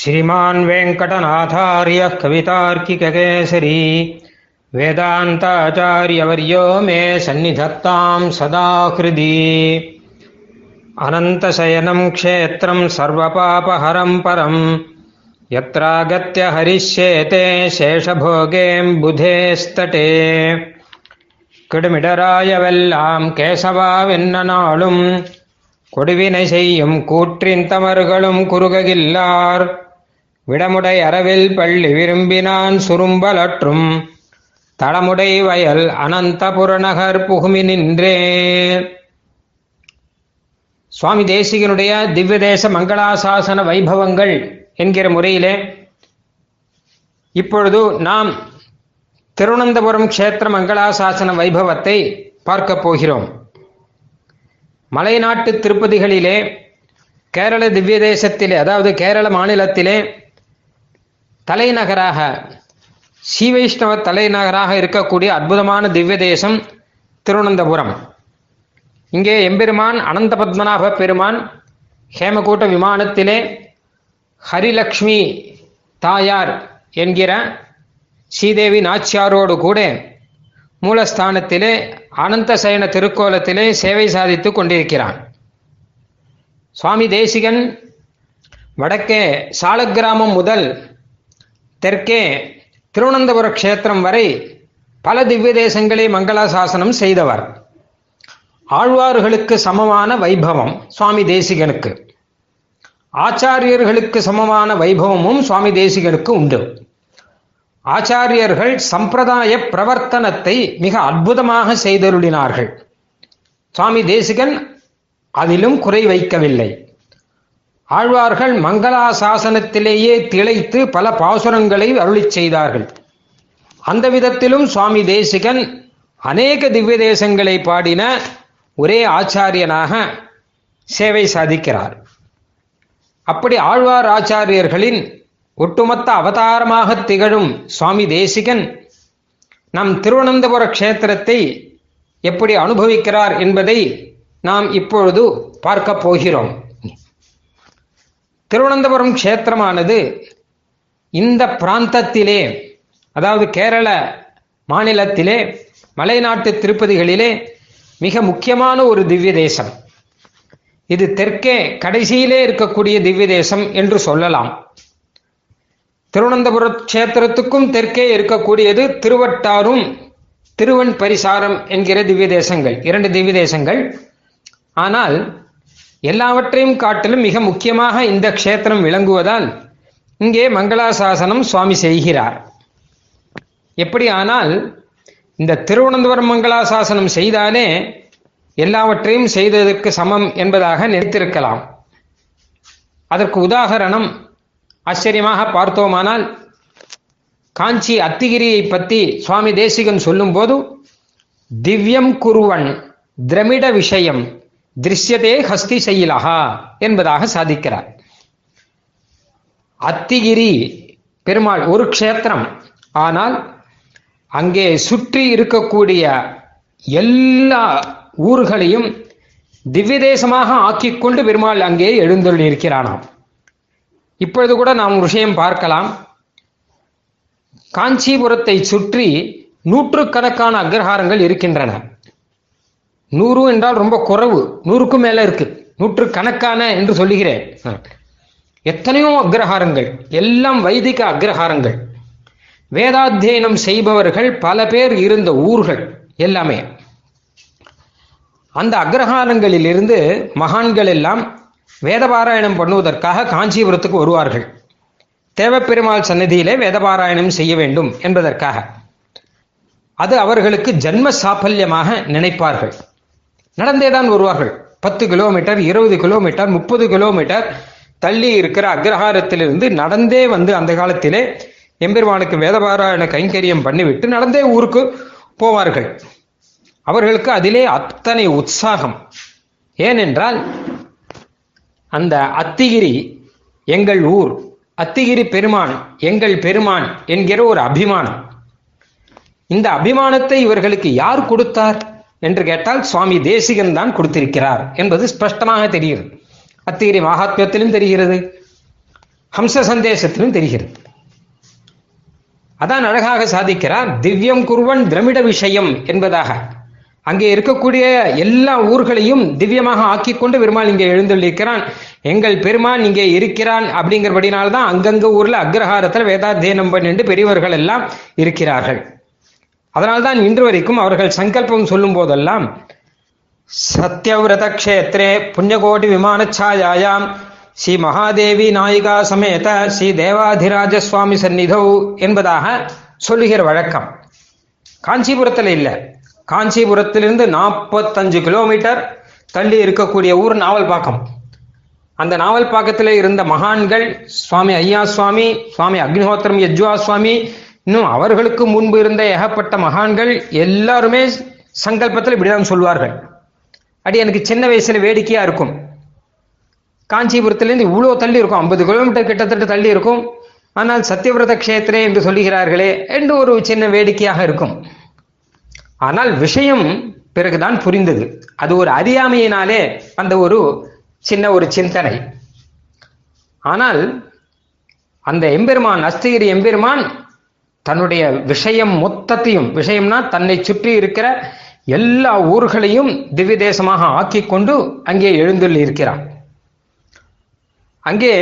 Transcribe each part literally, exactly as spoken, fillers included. ஸ்ரீமான் வெங்கடநாதாரிய கவிதார்க்கிககேசரி வேதாந்தாச்சாரியவர்யோ மே சந்நிதத்தாம் சதா ஹிருதி. அனந்தசயனம் க்ஷேத்ரம் சர்வபாபஹரம் பரம் யத்ராகத்ய ஹரிஷ்யேதே சேஷபோகேம் புதேஸ்தடே. கெடுமிடராயவெல்லாம் கேசவாவென்னாளும் கொடுவினை செய்யும் கூற்றின் தமர்களும் குறுககில்லார். விடமுடை அரவில் பள்ளி விரும்பினான் சுரும்பலற்றும் தளமுடை வயல் அனந்த புறநகர் புகுமி நின்றே. சுவாமி தேசிகனுடைய திவ்ய தேச மங்களாசாசன வைபவங்கள் என்கிற முறையிலே இப்பொழுது நாம் திருவனந்தபுரம் க்ஷேத்திர மங்களாசாசன வைபவத்தை பார்க்கப் போகிறோம். மலைநாட்டு திருப்பதிகளிலே கேரள திவ்ய தேசத்திலே, அதாவது கேரள மாநிலத்திலே தலைநகராக ஸ்ரீவைஷ்ணவ தலைநகராக இருக்கக்கூடிய அற்புதமான திவ்ய தேசம் திருவனந்தபுரம். இங்கே எம்பெருமான் அனந்த பத்மநாப பெருமான் ஹேமகூட்ட விமானத்திலே ஹரிலக்ஷ்மி தாயார் என்கிற ஸ்ரீதேவி நாச்சியாரோடு கூட மூலஸ்தானத்திலே அனந்தசயன திருக்கோலத்திலே சேவை சாதித்து கொண்டிருக்கிறான். சுவாமி தேசிகன் வடக்கே சாலக்கிராமம் முதல் தெற்கே திருவனந்தபுர க்ஷேத்திரம் வரை பல திவ்ய தேசங்களை மங்களாசாசனம் செய்தவர். ஆழ்வார்களுக்கு சமமான வைபவம் சுவாமி தேசிகனுக்கு, ஆச்சாரியர்களுக்கு சமமான வைபவமும் சுவாமி தேசிகனுக்கு உண்டு. ஆச்சாரியர்கள் சம்பிரதாய பிரவர்த்தனத்தை மிக அற்புதமாக செய்தருளினார்கள். சுவாமி தேசிகன் அதிலும் குறை வைக்கவில்லை. ஆழ்வார்கள் மங்களாசாசனத்திலேயே திளைத்து பல பாசுரங்களை அருளி செய்தார்கள். அந்த விதத்திலும் சுவாமி தேசிகன் அநேக திவ்ய தேசங்களை பாடின ஒரே ஆச்சாரியனாக சேவை சாதிக்கிறார். அப்படி ஆழ்வார் ஆச்சாரியர்களின் ஒட்டுமொத்த அவதாரமாக திகழும் சுவாமி தேசிகன் நம் திருவனந்தபுர க்ஷேத்திரத்தை எப்படி அனுபவிக்கிறார் என்பதை நாம் இப்பொழுது பார்க்க போகிறோம். திருவனந்தபுரம் க்ஷேத்திரமானது இந்த பிராந்தத்திலே, அதாவது கேரள மாநிலத்திலே மலைநாட்டு திருப்பதிகளிலே மிக முக்கியமான ஒரு திவ்ய தேசம். இது தெற்கே கடைசியிலே இருக்கக்கூடிய திவ்ய தேசம் என்று சொல்லலாம். திருவனந்தபுர க்ஷேத்திரத்துக்கும் தெற்கே இருக்கக்கூடியது திருவட்டாரும் திருவன் பரிசாரம் என்கிற திவ்ய தேசங்கள், இரண்டு திவ்ய தேசங்கள். ஆனால் எல்லாவற்றையும் காட்டிலும் மிக முக்கியமாக இந்த க்ஷேத்திரம் விளங்குவதால் இங்கே மங்களாசாசனம் சுவாமி செய்கிறார். எப்படியானால் இந்த திருவனந்தபுரம் மங்களாசாசனம் செய்தாலே எல்லாவற்றையும் செய்ததற்கு சமம் என்பதாக நினைத்திருக்கலாம். அதற்கு உதாரணம் ஆச்சரியமாக பார்த்தோமானால் காஞ்சி அத்திகிரியை பற்றி சுவாமி தேசிகன் சொல்லும் போது, திவ்யம் குருவன் திரமிட விஷயம் திருஷ்யதே ஹஸ்தி செயலகா என்பதாக சாதிக்கிறார். அத்திகிரி பெருமாள் ஒரு க்ஷேத்திரம், ஆனால் அங்கே சுற்றி இருக்கக்கூடிய எல்லா ஊர்களையும் திவ்ய தேசமாக ஆக்கிக்கொண்டு பெருமாள் அங்கே எழுந்தொள்ளியிருக்கிறானாம். இப்பொழுது கூட நாம் விஷயம் பார்க்கலாம். காஞ்சிபுரத்தை சுற்றி நூற்றுக்கணக்கான அக்ரஹாரங்கள் இருக்கின்றன. நூறு என்றால் ரொம்ப குறைவு, நூறுக்கும் மேல இருக்கு, நூற்று கணக்கான என்று சொல்லுகிறேன். எத்தனையோ அக்ரஹாரங்கள், எல்லாம் வைதிக அக்ரஹாரங்கள். வேதாத்தியனம் செய்பவர்கள் பல பேர் இருந்த ஊர்கள் எல்லாமே. அந்த அக்ரஹாரங்களிலிருந்து மகான்கள் எல்லாம் வேதபாராயணம் பண்ணுவதற்காக காஞ்சிபுரத்துக்கு வருவார்கள். தேவப்பெருமாள் சன்னதியிலே வேதபாராயணம் செய்ய வேண்டும் என்பதற்காக. அது அவர்களுக்கு ஜன்ம சாபல்யமாக நினைப்பார்கள். நடந்தேதான் வருவார்கள். பத்து கிலோமீட்டர், இருபது கிலோமீட்டர், முப்பது கிலோமீட்டர் தள்ளி இருக்கிற அக்ரஹாரத்திலிருந்து நடந்தே வந்து அந்த காலத்திலே எம்பெருமானுக்கு வேதபாராயண கைங்கரியம் பண்ணிவிட்டு நடந்தே ஊருக்கு போவார்கள். அவர்களுக்கு அதிலே அத்தனை உற்சாகம். ஏனென்றால் அந்த அத்திகிரி எங்கள் ஊர், அத்திகிரி பெருமான் எங்கள் பெருமான் என்கிற ஒரு அபிமானம். இந்த அபிமானத்தை இவர்களுக்கு யார் கொடுத்தார் என்று கேட்டால் சுவாமி தேசிகன் தான் கொடுத்திருக்கிறார் என்பது ஸ்பஷ்டமாக தெரிகிறது. அத்திகிரி மகாத்மியத்திலும் தெரிகிறது. ஹம்ச சந்தேசத்திலும் தெரிகிறது. அதான் அழகாக சாதிக்கிறார். திவ்யம் குருவன் திரமிட விஷயம் என்பதாக அங்கே இருக்கக்கூடிய எல்லா ஊர்களையும் திவ்யமாக ஆக்கி கொண்டு பெருமாள் இங்கே எழுந்துள்ளிருக்கிறான். எங்கள் பெருமான் இங்கே இருக்கிறான் அப்படிங்கிறபடினால்தான் அங்கங்க ஊர்ல அக்ரஹாரத்தில் வேதாத்தியனம் பண்ணிட்டு பெரியவர்கள் எல்லாம் இருக்கிறார்கள். அதனால்தான் இன்று வரைக்கும் அவர்கள் சங்கல்பம் சொல்லும் போதெல்லாம் சத்யவிரத கஷேத்ரே புண்ணியகோடி விமானச்சாயாயாம் ஸ்ரீ மகாதேவி நாயிகா சமேத ஸ்ரீ தேவாதிராஜ சுவாமி சந்நிதோ என்பதாக சொல்லுகிற வழக்கம் காஞ்சிபுரத்தில் இல்லை. காஞ்சிபுரத்திலிருந்து நாற்பத்தஞ்சு கிலோமீட்டர் தள்ளி இருக்கக்கூடிய ஊர் நாவல்பாக்கம். அந்த நாவல்பாக்கத்தில் இருந்த மகான்கள் சுவாமி ஐயா சுவாமி, சுவாமி அக்னிஹோத்திரம் யஜ்வா சுவாமி, இன்னும் அவர்களுக்கு முன்பு இருந்த ஏகப்பட்ட மகான்கள் எல்லாருமே சங்கல்பத்தில் இப்படிதான் சொல்வார்கள். அடி எனக்கு சின்ன வயசுல வேடிக்கையா இருக்கும். காஞ்சிபுரத்திலிருந்து இவ்வளோ தள்ளி இருக்கும், ஐம்பது கிலோமீட்டர் கிட்டத்தட்ட தள்ளி இருக்கும், ஆனால் சத்யவிரத கஷேத்திரே என்று சொல்லுகிறார்களே என்று ஒரு சின்ன வேடிக்கையாக இருக்கும். ஆனால் விஷயம் பிறகுதான் புரிந்தது. அது ஒரு அறியாமையினாலே அந்த ஒரு சின்ன ஒரு சிந்தனை. ஆனால் அந்த எம்பெருமான் அஸ்திகிரி எம்பெருமான் தன்னுடைய விஷயம் மொத்தத்தையும், விஷயம்னா தன்னை சுற்றி இருக்கிற எல்லா ஊர்களையும் திவ்ய தேசமாக ஆக்கி கொண்டு அங்கே எழுந்துள்ள இருக்கிறான். அங்கே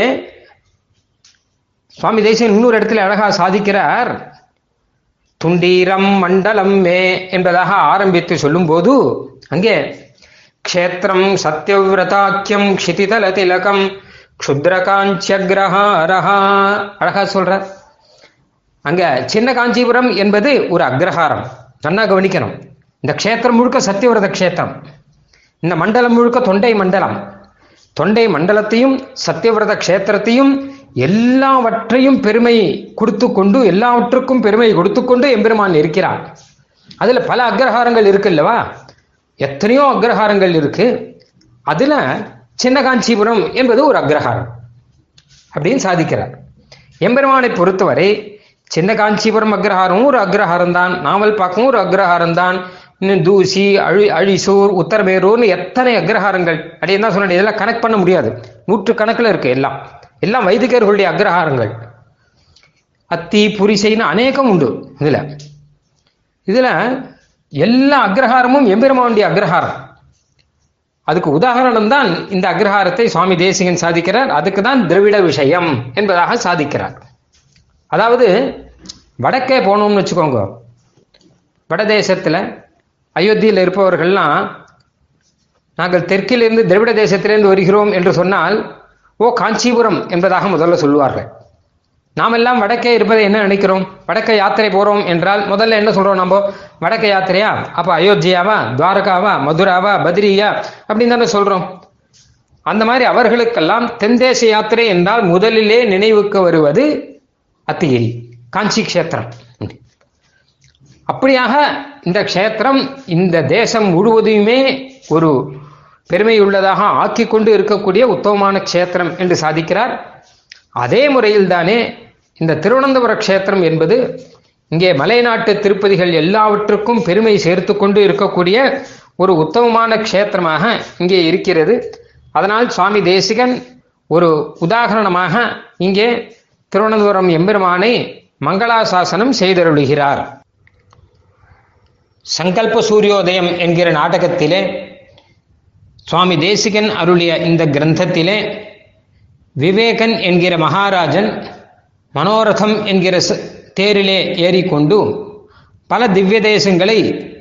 சுவாமி தேசிகன் இன்னொரு இடத்துல அழகா சாதிக்கிறார். துண்டீரம் மண்டலம் மே என்பதாக ஆரம்பித்து சொல்லும் போது அங்கே க்ஷேத்திரம் சத்யவிரதாக்கியம் க்ஷிதிதல திலகம் க்ஷுத்ர காஞ்சியக்ரஹாரஹா அழகா சொல்றார். அங்க சின்ன காஞ்சிபுரம் என்பது ஒரு அக்ரஹாரம். நல்லா கவனிக்கணும். இந்த க்ஷேத்திரம் முழுக்க சத்யவிரத க்ஷேத்திரம், இந்த மண்டலம் முழுக்க தொண்டை மண்டலம். தொண்டை மண்டலத்தையும் சத்யவிரத க்ஷேத்திரத்தையும் எல்லாவற்றையும் பெருமை கொடுத்து கொண்டு எல்லாவற்றுக்கும் பெருமை கொடுத்து கொண்டு எம்பெருமான் இருக்கிறான். அதுல பல அக்ரஹாரங்கள் இருக்கு இல்லவா, எத்தனையோ அக்ரஹாரங்கள் இருக்கு. அதுல சின்ன காஞ்சிபுரம் என்பது ஒரு அக்ரஹாரம் அப்படின்னு சாதிக்கிறார். எம்பெருமானை பொறுத்தவரை சின்ன காஞ்சிபுரம் அக்ரஹாரமும் ஒரு அக்ரஹாரம் தான், நாவல்பாக்கம் ஒரு அக்ரஹாரம் தான், இன்னும் தூசி அழி அழிசூர் உத்தரமேரூர்னு எத்தனை அக்ரஹாரங்கள் அப்படின்னு தான் சொன்னேன். இதெல்லாம் கனெக்ட் பண்ண முடியாது, நூற்று கணக்கில் இருக்கு. எல்லாம் எல்லாம் வைதிகர்களுடைய அக்ரஹாரங்கள். அத்தி புரிசைன்னு அநேகம் உண்டு. இதுல இதுல எல்லா அக்ரஹாரமும் எம்பெருமானுடைய அக்ரஹாரம். அதுக்கு உதாரணம் தான் இந்த அக்ரஹாரத்தை சுவாமி தேசிகன் சாதிக்கிறார். அதுக்கு தான் திரவிட விஷயம் என்பதாக சாதிக்கிறார். அதாவது வடக்கே போனோம்னு வச்சுக்கோங்க, வடதேசத்தில் அயோத்தியில் இருப்பவர்கள்லாம் நாங்கள் தெற்கிலிருந்து திராவிட தேசத்திலிருந்து வருகிறோம் என்று சொன்னால் ஓ காஞ்சிபுரம் என்பதாக முதல்ல சொல்லுவார்கள். நாம் எல்லாம் வடக்கே இருப்பதை என்ன நினைக்கிறோம்? வடக்க யாத்திரை போகிறோம் என்றால் முதல்ல என்ன சொல்கிறோம்? நம்ம வடக்க யாத்திரையா, அப்போ அயோத்தியாவா, துவாரகாவா, மதுராவா, பத்ரியா அப்படின்னு தானே சொல்கிறோம். அந்த மாதிரி அவர்களுக்கெல்லாம் தென்தேச யாத்திரை என்றால் முதலிலே நினைவுக்கு வருவது அத்திகிரி காஞ்சி க்ஷேத்திரம். அப்படியாக இந்த க்ஷேத்திரம் இந்த தேசம் முழுவதையுமே ஒரு பெருமையுள்ளதாக ஆக்கி கொண்டு இருக்கக்கூடிய உத்தமமான க்ஷேத்திரம் என்று சாதிக்கிறார். அதே முறையில் தானே இந்த திருவனந்தபுர க்ஷேத்திரம் என்பது இங்கே மலைநாட்டு திருப்பதிகள் எல்லாவற்றுக்கும் பெருமை சேர்த்து கொண்டு இருக்கக்கூடிய ஒரு உத்தமமான க்ஷேத்திரமாக இங்கே இருக்கிறது. அதனால் சுவாமி தேசிகன் ஒரு உதாரணமாக இங்கே திருவனந்தபுரம் எம்பெருமானை மங்களாசாசனம் செய்தருளுகிறார். சங்கல்ப சூரியோதயம் என்கிற நாடகத்திலே சுவாமி தேசிகன் அருளிய இந்த கிரந்தத்திலே விவேகன் என்கிற மகாராஜன் மனோரதம் என்கிற தேரிலே ஏறிக்கொண்டு பல திவ்ய தேசங்களை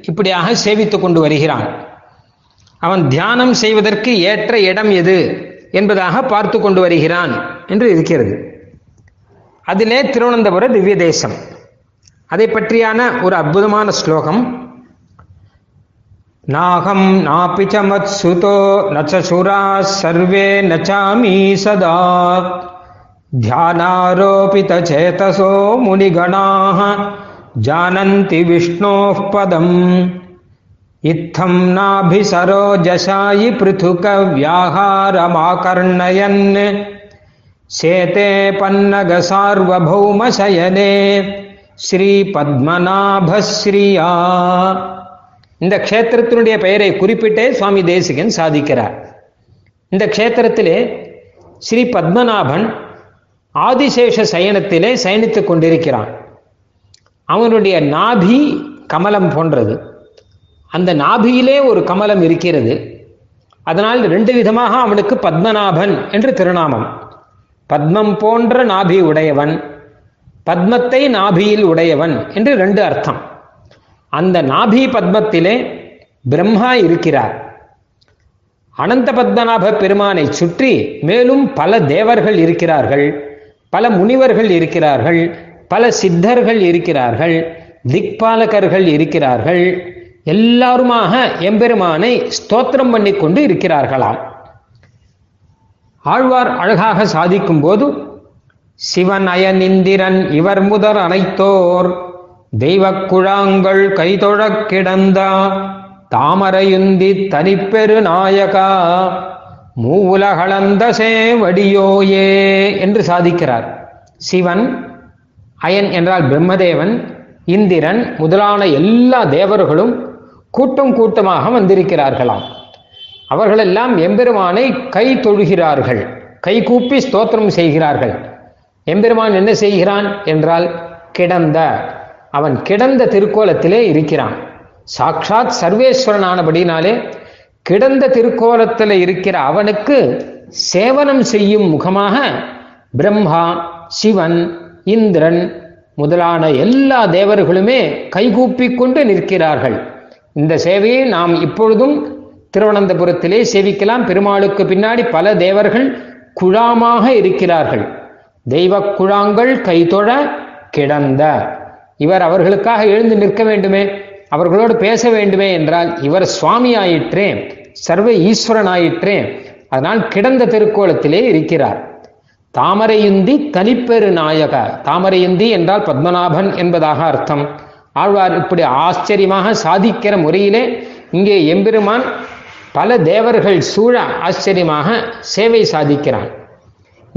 இப்படியாக சேவித்து கொண்டு வருகிறான். அவன் தியானம் செய்வதற்கு ஏற்ற இடம் எது என்பதாக பார்த்து கொண்டு வருகிறான் என்று இருக்கிறது. அதிலே திருவனந்தபுர திவ்ய தேசம் அதை பற்றியான ஒரு அற்புதமான ஸ்லோகம். நாகம் நாபிச்ச மத்சுதோ நச்சுரா சர்வே நச்சாமி சதா தியானாரோபித சேதசோ முனிகணாஹ ஜானந்தி விஷ்ணோஃ பதம் இத்தம் நாபி சரோஜசாயி பிருதுக வியாஹாரமாகர்ணயன் சேதே பன்னக சார்வபௌம சயனே ஸ்ரீ பத்மநாபஸ்ரீயா. இந்த க்ஷேத்திரத்தினுடைய பெயரை குறிப்பிட்டே சுவாமி தேசிகன் சாதிக்கிறார். இந்த க்ஷேத்திரத்திலே ஸ்ரீ பத்மநாபன் ஆதிசேஷ சயனத்திலே சயனித்துக் கொண்டிருக்கிறான். அவனுடைய நாபி கமலம் போன்றது. அந்த நாபியிலே ஒரு கமலம் இருக்கிறது. அதனால் ரெண்டு விதமாக அவனுக்கு பத்மநாபன் என்று திருநாமம். பத்மம் போன்ற நாபி உடையவன், பத்மத்தை நாபியில் உடையவன் என்று ரெண்டு அர்த்தம். அந்த நாபி பத்மத்திலே பிரம்மா இருக்கிறார். அனந்த பத்மநாப பெருமானை சுற்றி மேலும் பல தேவர்கள் இருக்கிறார்கள், பல முனிவர்கள் இருக்கிறார்கள், பல சித்தர்கள் இருக்கிறார்கள், திக்பாலகர்கள் இருக்கிறார்கள். எல்லாருமாக எம்பெருமானை ஸ்தோத்திரம் பண்ணி கொண்டு இருக்கிறார்களாம். ஆழ்வார் அழகாக சாதிக்கும் போது சிவன் அயனிந்திரன் இவர் முதற் அனைத்தோர் தெய்வ குழாங்கள் கைதொழக் கிடந்தா தாமரையுந்தி தனிப்பெரு நாயகா மூவுலகளந்த சேவடியோயே என்று சாதிக்கிறார். சிவன், அயன் என்றால் பிரம்மதேவன், இந்திரன் முதலான எல்லா தேவர்களும் கூட்டம் கூட்டமாக வந்திருக்கிறார்களாம். அவர்களெல்லாம் எம்பெருமானை கை தொழுகிறார்கள், கை கூப்பி ஸ்தோத்திரம் செய்கிறார்கள். எம்பெருமான் என்ன செய்கிறான் என்றால் கிடந்த, அவன் கிடந்த திருக்கோலத்திலே இருக்கிறான். சாக்ஷாத் சர்வேஸ்வரன் ஆனபடினாலே கிடந்த திருக்கோலத்தில் இருக்கிற அவனுக்கு சேவனம் செய்யும் முகமாக பிரம்மா, சிவன், இந்திரன் முதலான எல்லா தேவர்களுமே கைகூப்பி கொண்டு நிற்கிறார்கள். இந்த சேவையை நாம் இப்பொழுதும் திருவனந்தபுரத்திலே சேவிக்கலாம். பெருமாளுக்கு பின்னாடி பல தேவர்கள் குழாமாக இருக்கிறார்கள். தெய்வ குழாங்கள் கைதொழ கிடந்த இவர் அவர்களுக்காக எழுந்து நிற்க வேண்டுமே, அவர்களோடு பேச வேண்டுமே என்றால் இவர் சுவாமி ஆயிற்றே, சர்வ ஈஸ்வரன் ஆயிற்றே. அதனால் கிடந்த திருக்கோலத்திலே இருக்கிறார். தாமரையுந்தி தனிப்பெரு நாயக, தாமரையுந்தி என்றால் பத்மநாபன் என்பதாக அர்த்தம். ஆழ்வார் இப்படி ஆச்சரியமாக சாதிக்கிற முறையிலே இங்கே எம்பெருமான் பல தேவர்கள் சூழ ஆச்சரியமாக சேவை சாதிக்கிறான்.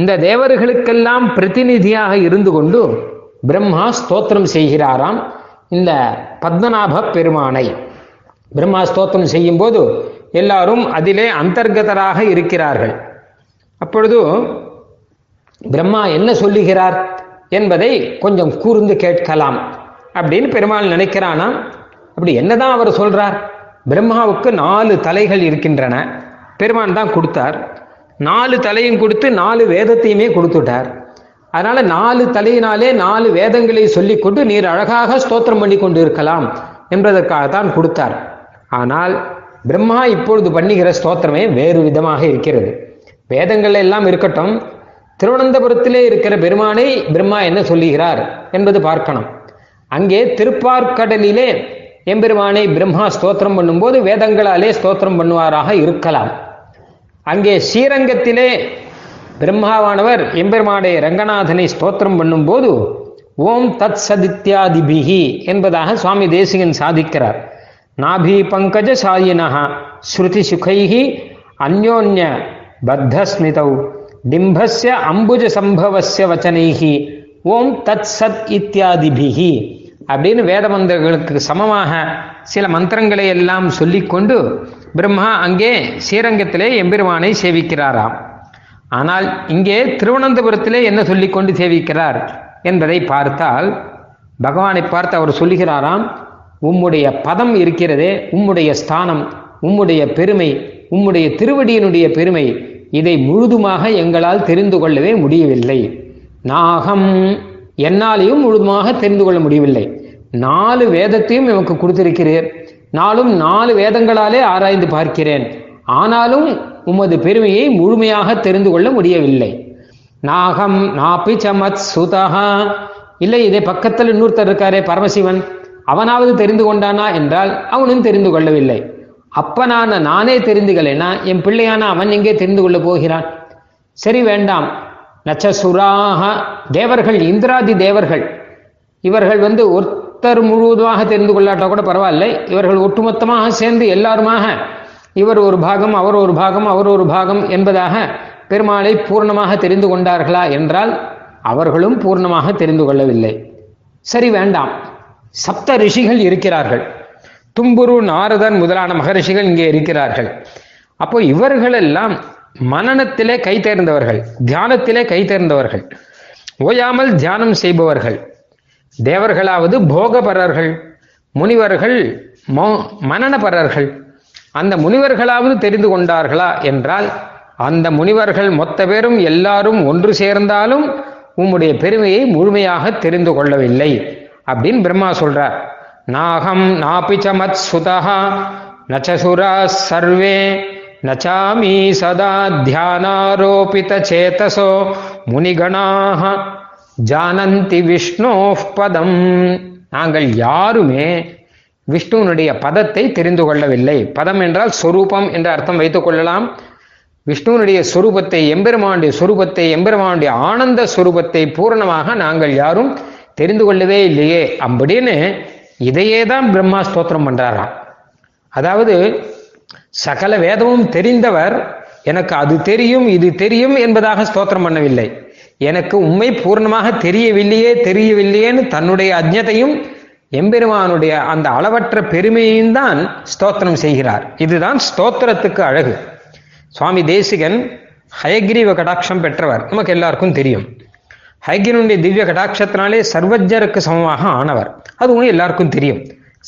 இந்த தேவர்களுக்கெல்லாம் பிரதிநிதியாக இருந்து கொண்டு பிரம்மா ஸ்தோத்திரம் செய்கிறாராம் இந்த பத்மநாப பெருமானை. பிரம்மா ஸ்தோத்திரம் செய்யும் போது எல்லாரும் அதிலே அந்தர்கதராக இருக்கிறார்கள். அப்பொழுது பிரம்மா என்ன சொல்லுகிறார் என்பதை கொஞ்சம் கூர்ந்து கேட்கலாம் அப்படின்னு பெருமாள் நினைக்கிறானா. அப்படி என்னதான் அவர் சொல்றார்? பிரம்மாவுக்கு நாலு தலைகள் இருக்கின்றன. பெருமான் தான் கொடுத்தார். நாலு தலையும் கொடுத்து நாலு வேதத்தையுமே கொடுத்துட்டார். அதனால நாலு தலையினாலே நாலு வேதங்களை சொல்லிக்கொண்டு நீர் அழகாக ஸ்தோத்திரம் பண்ணி கொண்டு இருக்கலாம் என்பதற்காகத்தான் கொடுத்தார். ஆனால் பிரம்மா இப்பொழுது பண்ணுகிற ஸ்தோத்திரமே வேறு விதமாக இருக்கிறது. வேதங்கள் எல்லாம் இருக்கட்டும், திருவனந்தபுரத்திலே இருக்கிற பெருமானை பிரம்மா என்ன சொல்லுகிறார் என்பது பார்க்கணும். அங்கே திருப்பார்கடலிலே எம்பெருமானை பிரம்மா ஸ்தோத்திரம் பண்ணும்போது வேதங்களாலே ஸ்தோத்திரம் பண்ணுவாராக இருக்கலாம். அங்கே ஸ்ரீரங்கத்திலே பிரம்மாவானவர் எம்பெருமானை ரங்கநாதனை ஸ்தோத்திரம் பண்ணும்போது ஓம் தத் சதித்யாதிபிகி என்பதாக சுவாமி தேசிகன் சாதிக்கிறார். நாபி பங்கஜ சாயினஹ ஸ்ருதி சுகைஹி அந்யோன்ய பத்தஸ்மிதௌ டிம்பஸ்ய அம்புஜ சம்பவஸ்ய வச்சனைஹி ஓம் தத் சத் இத்தியாதிபிகி அப்படின்னு வேத மந்திரங்களுக்கு சமமாக சில மந்திரங்களை எல்லாம் சொல்லிக்கொண்டு பிரம்மா அங்கே ஸ்ரீரங்கத்திலே எம்பெருமானை சேவிக்கிறாராம். ஆனால் இங்கே திருவனந்தபுரத்திலே என்ன சொல்லிக்கொண்டு சேவிக்கிறார் என்பதை பார்த்தால், பகவானை பார்த்து அவர் சொல்லுகிறாராம், உம்முடைய பதம் இருக்கிறதே, உம்முடைய ஸ்தானம், உம்முடைய பெருமை, உம்முடைய திருவடியினுடைய பெருமை, இதை முழுதுமாக எங்களால் தெரிந்து கொள்ளவே முடியவில்லை. நாகம் என்னாலையும் முழுதுமாக தெரிந்து கொள்ள முடியவில்லை. நாலு வேதத்தையும் எனக்கு கொடுத்திருக்கிறீர். நாளும் நாலு வேதங்களாலே ஆராய்ந்து பார்க்கிறேன். ஆனாலும் உமது பெருமையை முழுமையாக தெரிந்து கொள்ள முடியவில்லை. நாகம் நாபி சமத் சுதஹா, இல்லை இதை பக்கத்தில் இன்னொருத்தர் இருக்காரே பரமசிவன், அவனாவது தெரிந்து கொண்டானா என்றால் அவனும் தெரிந்து கொள்ளவில்லை. அப்ப நான் நானே தெரிந்துகளேனா என் பிள்ளையான அவன் எங்கே தெரிந்து கொள்ள போகிறான்? சரி வேண்டாம். நச்சசுராக தேவர்கள், இந்திராதி தேவர்கள், இவர்கள் வந்து ஒருத்தர் முழுவதுமாக தெரிந்து கொள்ளாட்டா கூட பரவாயில்ல, இவர்கள் ஒட்டுமொத்தமாக சேர்ந்து எல்லாருமாக இவர் ஒரு பாகம், அவர் ஒரு பாகம், அவர் ஒரு பாகம் என்பதாக பெருமாளை பூர்ணமாக தெரிந்து கொண்டார்களா என்றால் அவர்களும் பூர்ணமாக தெரிந்து கொள்ளவில்லை. சரி வேண்டாம். சப்த ரிஷிகள் இருக்கிறார்கள். தும்புரு, நாரதன் முதலான மகரிஷிகள் இங்கே இருக்கிறார்கள். அப்போ இவர்களெல்லாம் மனனத்திலே கை தேர்ந்தவர்கள், தியானத்திலே கை தேர்ந்தவர்கள். ஓயாமல் தியானம் செய்பவர்கள். தேவர்களாவது போகபரர்கள், முனிவர்கள் மனனபரர்கள். அந்த முனிவர்களாவது தெரிந்து கொண்டார்களா என்றால், அந்த முனிவர்கள் மொத்த பேரும் எல்லாரும் ஒன்று சேர்ந்தாலும் உம்முடைய பெருமையை முழுமையாக தெரிந்து கொள்ளவில்லை அப்படின்னு பிரம்மா சொல்றார். நாகம் நாபிச்ச மத் சுதஹா நச்சசுரா சர்வே நச்சாமி சதா தியானாரோபித சேதசோ முனிகணாஹ ஜானந்தி விஷ்ணோ பதம். நாங்கள் யாருமே விஷ்ணுனுடைய பதத்தை தெரிந்து கொள்ளவில்லை. பதம் என்றால் சொரூபம் என்ற அர்த்தம் வைத்துக் கொள்ளலாம். விஷ்ணுனுடைய சொரூபத்தை, எம்பெருமானுடைய சொரூபத்தை, எம்பெருமானுடைய ஆனந்த சொரூபத்தை பூரணமாக நாங்கள் யாரும் தெரிந்து கொள்ளவே இல்லையே அப்படின்னு இதையே தான் பிரம்மா ஸ்தோத்திரம் பண்றாராம். அதாவது சகல வேதமும் தெரிந்தவர் எனக்கு அது தெரியும் இது தெரியும் என்பதாக ஸ்தோத்திரம் பண்ணவில்லை. எனக்கு உண்மை பூர்ணமாக தெரியவில்லையே தெரியவில்லையேன்னு தன்னுடைய அஜ்ஞத்தையும் எம்பெருமானுடைய அந்த அளவற்ற பெருமையையும் தான் ஸ்தோத்திரம் செய்கிறார். இதுதான் ஸ்தோத்திரத்துக்கு அழகு. சுவாமி தேசிகன் ஹயகிரீவ கடாட்சம் பெற்றவர், நமக்கு எல்லாருக்கும் தெரியும். ஹயகிரனுடைய திவ்ய கடாட்சத்தினாலே சர்வஜருக்கு சமமாக ஆனவர், அதுவும் எல்லாருக்கும் தெரியும்.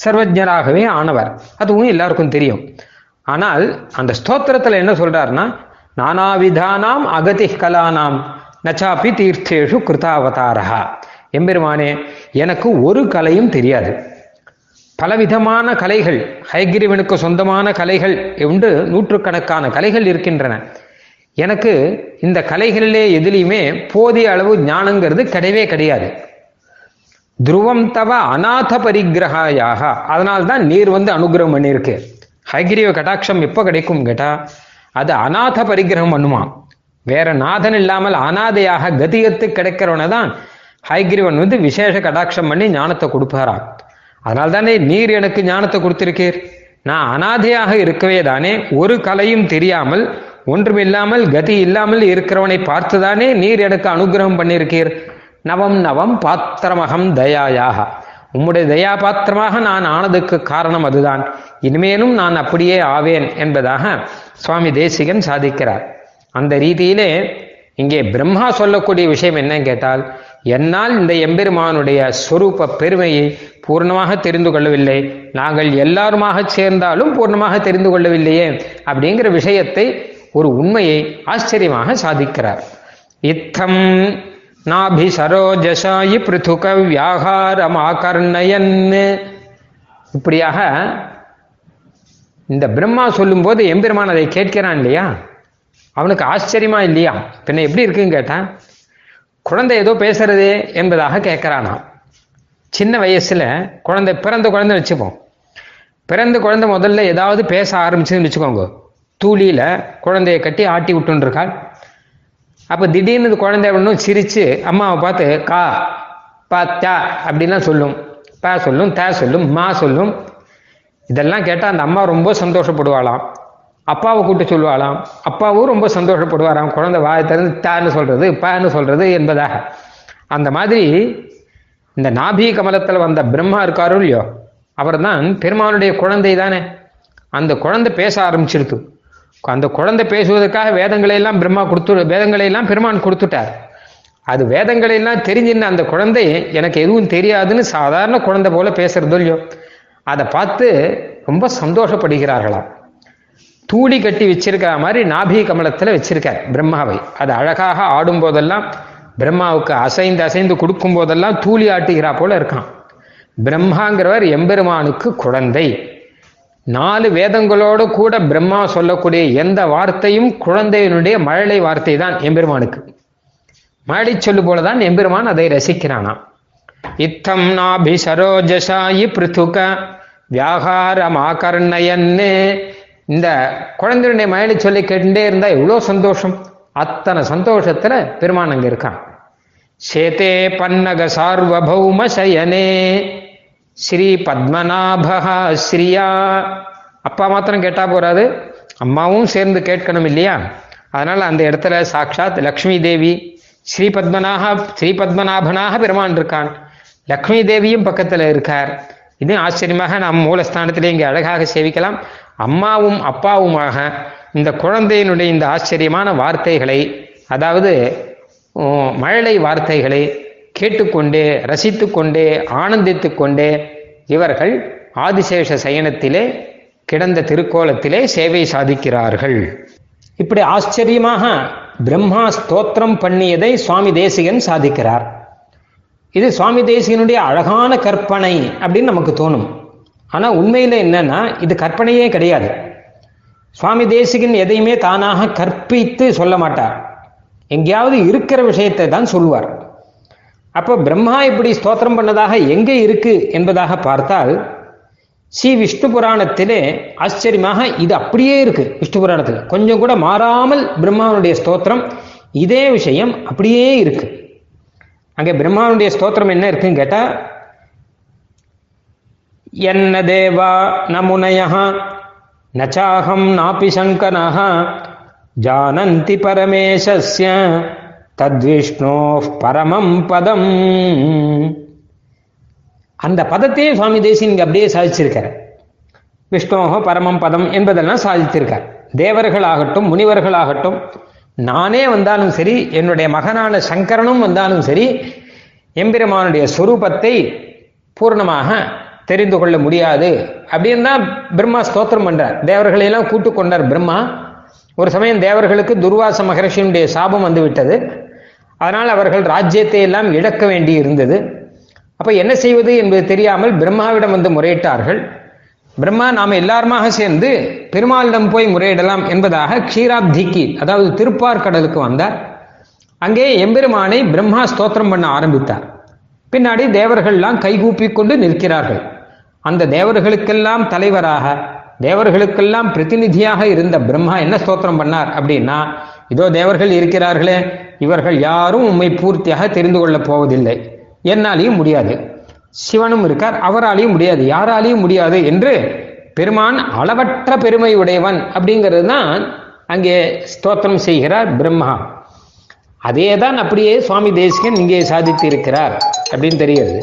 சர்வஜராகவே ஆனவர், அதுவும் எல்லாருக்கும் தெரியும். ஆனால் அந்த ஸ்தோத்திரத்தில் என்ன சொல்றாருன்னா, நானாவிதானாம் அகதி கலானாம் நச்சாபி தீர்த்தேஷு கிருதாவதாரா. எம்பெருமானே, எனக்கு ஒரு கலையும் தெரியாது. பலவிதமான கலைகள், ஹயகிரிவனுக்கு சொந்தமான கலைகள் உண்டு, நூற்றுக்கணக்கான கலைகள் இருக்கின்றன. எனக்கு இந்த கலைகளிலே எதிலையுமே போதிய அளவு ஞானங்கிறது கிடையவே கிடையாது. துருவம் தவ அநாத பரிகிரகாயாக, அதனால்தான் நீர் வந்து அனுகிரகம் பண்ணியிருக்கு. ஹயகிரிவ கடாட்சம் எப்போ கிடைக்கும் கேட்டா, அது அநாத பரிகிரகம் பண்ணுமா. வேற நாதன் இல்லாமல் அநாதையாக கதியத்து கிடைக்கிறவனை தான் ஹயகிரிவன் வந்து விசேஷ கடாட்சம் பண்ணி ஞானத்தை கொடுப்பாரா. அதனால்தானே நீர் எனக்கு ஞானத்தை கொடுத்திருக்கீர். நான் அநாதையாக இருக்கவே தானே, ஒரு கலையும் தெரியாமல் ஒன்றுமில்லாமல் கதி இல்லாமல் இருக்கிறவனை பார்த்துதானே நீர் எனக்கு அனுகிரகம் பண்ணியிருக்கீர். நவம் நவம் பாத்திரமகம் தயாயாக, உம்முடைய தயா பாத்திரமாக நான் ஆனதுக்கு காரணம் அதுதான். இனிமேலும் நான் அப்படியே ஆவேன் என்பதாக சுவாமி தேசிகன் சாதிக்கிறார். அந்த ரீதியிலே இங்கே பிரம்மா சொல்லக்கூடிய விஷயம் என்னன்னு கேட்டால், என்னால் இந்த எம்பெருமானுடைய ஸ்வரூப பெருமையை பூர்ணமாக தெரிந்து கொள்ளவில்லை, நாங்கள் எல்லாருமாக சேர்ந்தாலும் பூர்ணமாக தெரிந்து கொள்ளவில்லையே அப்படிங்கிற விஷயத்தை, ஒரு உண்மையை ஆச்சரியமாக சாதிக்கிறார். இத்தம் நாபி சரோஜசாயி பிருதுக வியாகாரம் ஆகர்ணயன். இப்படியாக இந்த பிரம்மா சொல்லும்போது எம்பெருமான் அதை கேட்கிறான் இல்லையா, அவனுக்கு ஆச்சரியமா இல்லையா? பின்ன எப்படி இருக்குன்னு கேட்டான், குழந்தை ஏதோ பேசுறதே என்பதாக கேட்கிறானா. சின்ன வயசுல குழந்தை பிறந்த குழந்தை வச்சுப்போம், பிறந்த குழந்தை முதல்ல ஏதாவது பேச ஆரம்பிச்சுன்னு வச்சுக்கோங்க. தூளியில குழந்தைய கட்டி ஆட்டி விட்டுன்னு இருக்காள். அப்ப திடீர்னு குழந்தை ஒன்றும் சிரிச்சு அம்மாவை பார்த்து கா பா தா அப்படின்லாம் சொல்லும், பா சொல்லும், தா சொல்லும், மா சொல்லும். இதெல்லாம் கேட்டால் அந்த அம்மா ரொம்ப சந்தோஷப்படுவாளாம். அப்பாவை கூட்டு சொல்லுவாளாம், அப்பாவும் ரொம்ப சந்தோஷப்படுவாராம். குழந்தை வாயை திறந்து தான்னு சொல்றது பான்னு சொல்றது என்பதாக. அந்த மாதிரி இந்த நாபி கமலத்தில் வந்த பிரம்மா இருக்காரோ இல்லையோ, அவர் தான் பெருமானுடைய குழந்தை தானே. அந்த குழந்தை பேச ஆரம்பிச்சிருது. அந்த குழந்தை பேசுவதற்காக வேதங்களையெல்லாம் பிரம்மா கொடுத்து வேதங்களையெல்லாம் பெருமான் கொடுத்துட்டார். அது வேதங்களையெல்லாம் தெரிஞ்சிருந்த அந்த குழந்தை எனக்கு எதுவும் தெரியாதுன்னு சாதாரண குழந்தை போல பேசுறதோ இல்லையோ, அதை பார்த்து ரொம்ப சந்தோஷப்படுகிறார்களாம். தூளி கட்டி வச்சிருக்கிற மாதிரி நாபி கமலத்தில் வச்சிருக்கார் பிரம்மாவை. அது அழகாக ஆடும் போதெல்லாம், பிரம்மாவுக்கு அசைந்து அசைந்து கொடுக்கும் போதெல்லாம் தூளி ஆட்டுகிறா போல இருக்கான். பிரம்மாங்கிறவர் எம்பெருமானுக்கு குழந்தை. நாலு வேதங்களோடு கூட பிரம்மா சொல்லக்கூடிய எந்த வார்த்தையும் குழந்தையினுடைய மழலை வார்த்தை தான் எம்பெருமானுக்கு. மழலை சொல்லு போலதான் எம்பெருமான் அதை ரசிக்கிறானா. இத்தம் நாபி சரோஜசாயி பிருதுக வியாகாரம் ஆகர்ணயன்னு இந்த குழந்தையுடைய மயலை சொல்லி கேட்டுட்டே இருந்தா எவ்வளோ சந்தோஷம். அத்தனை சந்தோஷத்துல பெருமான் அங்க இருக்கான். சேதே பன்னக சார்வபௌம சயனே ஸ்ரீ பத்மநாபஹா ஸ்ரீயா. அப்பா மாத்திரம் கேட்டா போறாது, அம்மாவும் சேர்ந்து கேட்கணும் இல்லையா. அதனால அந்த இடத்துல சாட்சாத் லக்ஷ்மி தேவி ஸ்ரீ பத்மநாக ஸ்ரீ பத்மநாபனாக பெருமான் இருக்கான். லக்ஷ்மி தேவியும் பக்கத்துல இருக்கார். இது ஆச்சரியமாக நாம் மூலஸ்தானத்திலே இங்கே அழகாக சேவிக்கலாம். அம்மாவும் அப்பாவுமாக இந்த குழந்தையினுடைய இந்த ஆச்சரியமான வார்த்தைகளை, அதாவது மழலை வார்த்தைகளை கேட்டுக்கொண்டே ரசித்து கொண்டே ஆனந்தித்து கொண்டே இவர்கள் ஆதிசேஷ சயனத்திலே கிடந்த திருக்கோலத்திலே சேவை சாதிக்கிறார்கள். இப்படி ஆச்சரியமாக பிரம்மா ஸ்தோத்திரம் பண்ணியதை சுவாமி தேசிகன் சாதிக்கிறார். இது சுவாமி தேசிகனுடைய அழகான கற்பனை அப்படின்னு நமக்கு தோணும். ஆனால் உண்மையில் என்னன்னா இது கற்பனையே கிடையாது. சுவாமி தேசிகன் எதையுமே தானாக கற்பித்து சொல்ல மாட்டார். எங்கேயாவது இருக்கிற விஷயத்தை தான் சொல்லுவார். அப்போ பிரம்மா இப்படி ஸ்தோத்திரம் பண்ணதாக எங்கே இருக்கு என்பதாக பார்த்தால் ஸ்ரீ விஷ்ணு புராணத்திலே ஆச்சரியமாக இது அப்படியே இருக்கு. விஷ்ணு புராணத்தில் கொஞ்சம் கூட மாறாமல் பிரம்மாவுடைய ஸ்தோத்திரம் இதே விஷயம் அப்படியே இருக்கு. அங்கே பிரம்மாவுடைய ஸ்தோத்திரம் என்ன இருக்குன்னு கேட்டா, என்ன தேவா நமுனயஹ நச்சாஹம் நாபி சங்கனஹ ஜானந்தி பரமேசஸ்ய தத்விஷ்ணோ பரமம் பதம். அந்த பதத்தையும் சுவாமி தேசிகன் அப்படியே சாதிச்சிருக்கார். விஷ்ணோஹோ பரமம் பதம் என்பதெல்லாம் சாதித்திருக்கார். தேவர்களாகட்டும் முனிவர்களாகட்டும் நானே வந்தாலும் சரி என்னுடைய மகனான சங்கரனும் வந்தாலும் சரி எம்பெருமானுடைய ஸ்வரூபத்தை பூர்ணமாக தெரிந்து கொள்ள முடியாது அப்படின்னு தான் பிரம்மா ஸ்தோத்திரம் பண்றார். தேவர்களையெல்லாம் கூட்டு கொண்டார் பிரம்மா. ஒரு சமயம் தேவர்களுக்கு துர்வாச மகரிஷியினுடைய சாபம் வந்துவிட்டது. அதனால் அவர்கள் ராஜ்யத்தை எல்லாம் இழக்க வேண்டி இருந்தது. அப்போ என்ன செய்வது என்பது தெரியாமல் பிரம்மாவிடம் வந்து முறையிட்டார்கள். பிரம்மா நாம் எல்லாருமாக சேர்ந்து பெருமாளிடம் போய் முறையிடலாம் என்பதாக க்ஷீராப்திக்கு, அதாவது திருப்பார்கடலுக்கு வந்தார். அங்கே எம்பெருமானை பிரம்மா ஸ்தோத்திரம் பண்ண ஆரம்பித்தார். பின்னாடி தேவர்கள்லாம் கைகூப்பி கொண்டு நிற்கிறார்கள். அந்த தேவர்களுக்கெல்லாம் தலைவராக தேவர்களுக்கெல்லாம் பிரதிநிதியாக இருந்த பிரம்மா என்ன ஸ்தோத்திரம் பண்ணார் அப்படின்னா, இதோ தேவர்கள் இருக்கிறார்களே, இவர்கள் யாரும் உண்மை பூர்த்தியாக தெரிந்து கொள்ளப் போவதில்லை, என்னாலையும் முடியாது, சிவனும் இருக்கார் அவராலையும் முடியாது, யாராலையும் முடியாது என்று பெருமான் அளவற்ற பெருமை உடையவன் அப்படிங்கிறது தான் அங்கே ஸ்தோத்திரம் செய்கிறார் பிரம்மா. அதே தான் அப்படியே சுவாமி தேசிகன் இங்கே சாதித்து இருக்கிறார் அப்படின்னு தெரிகிறது.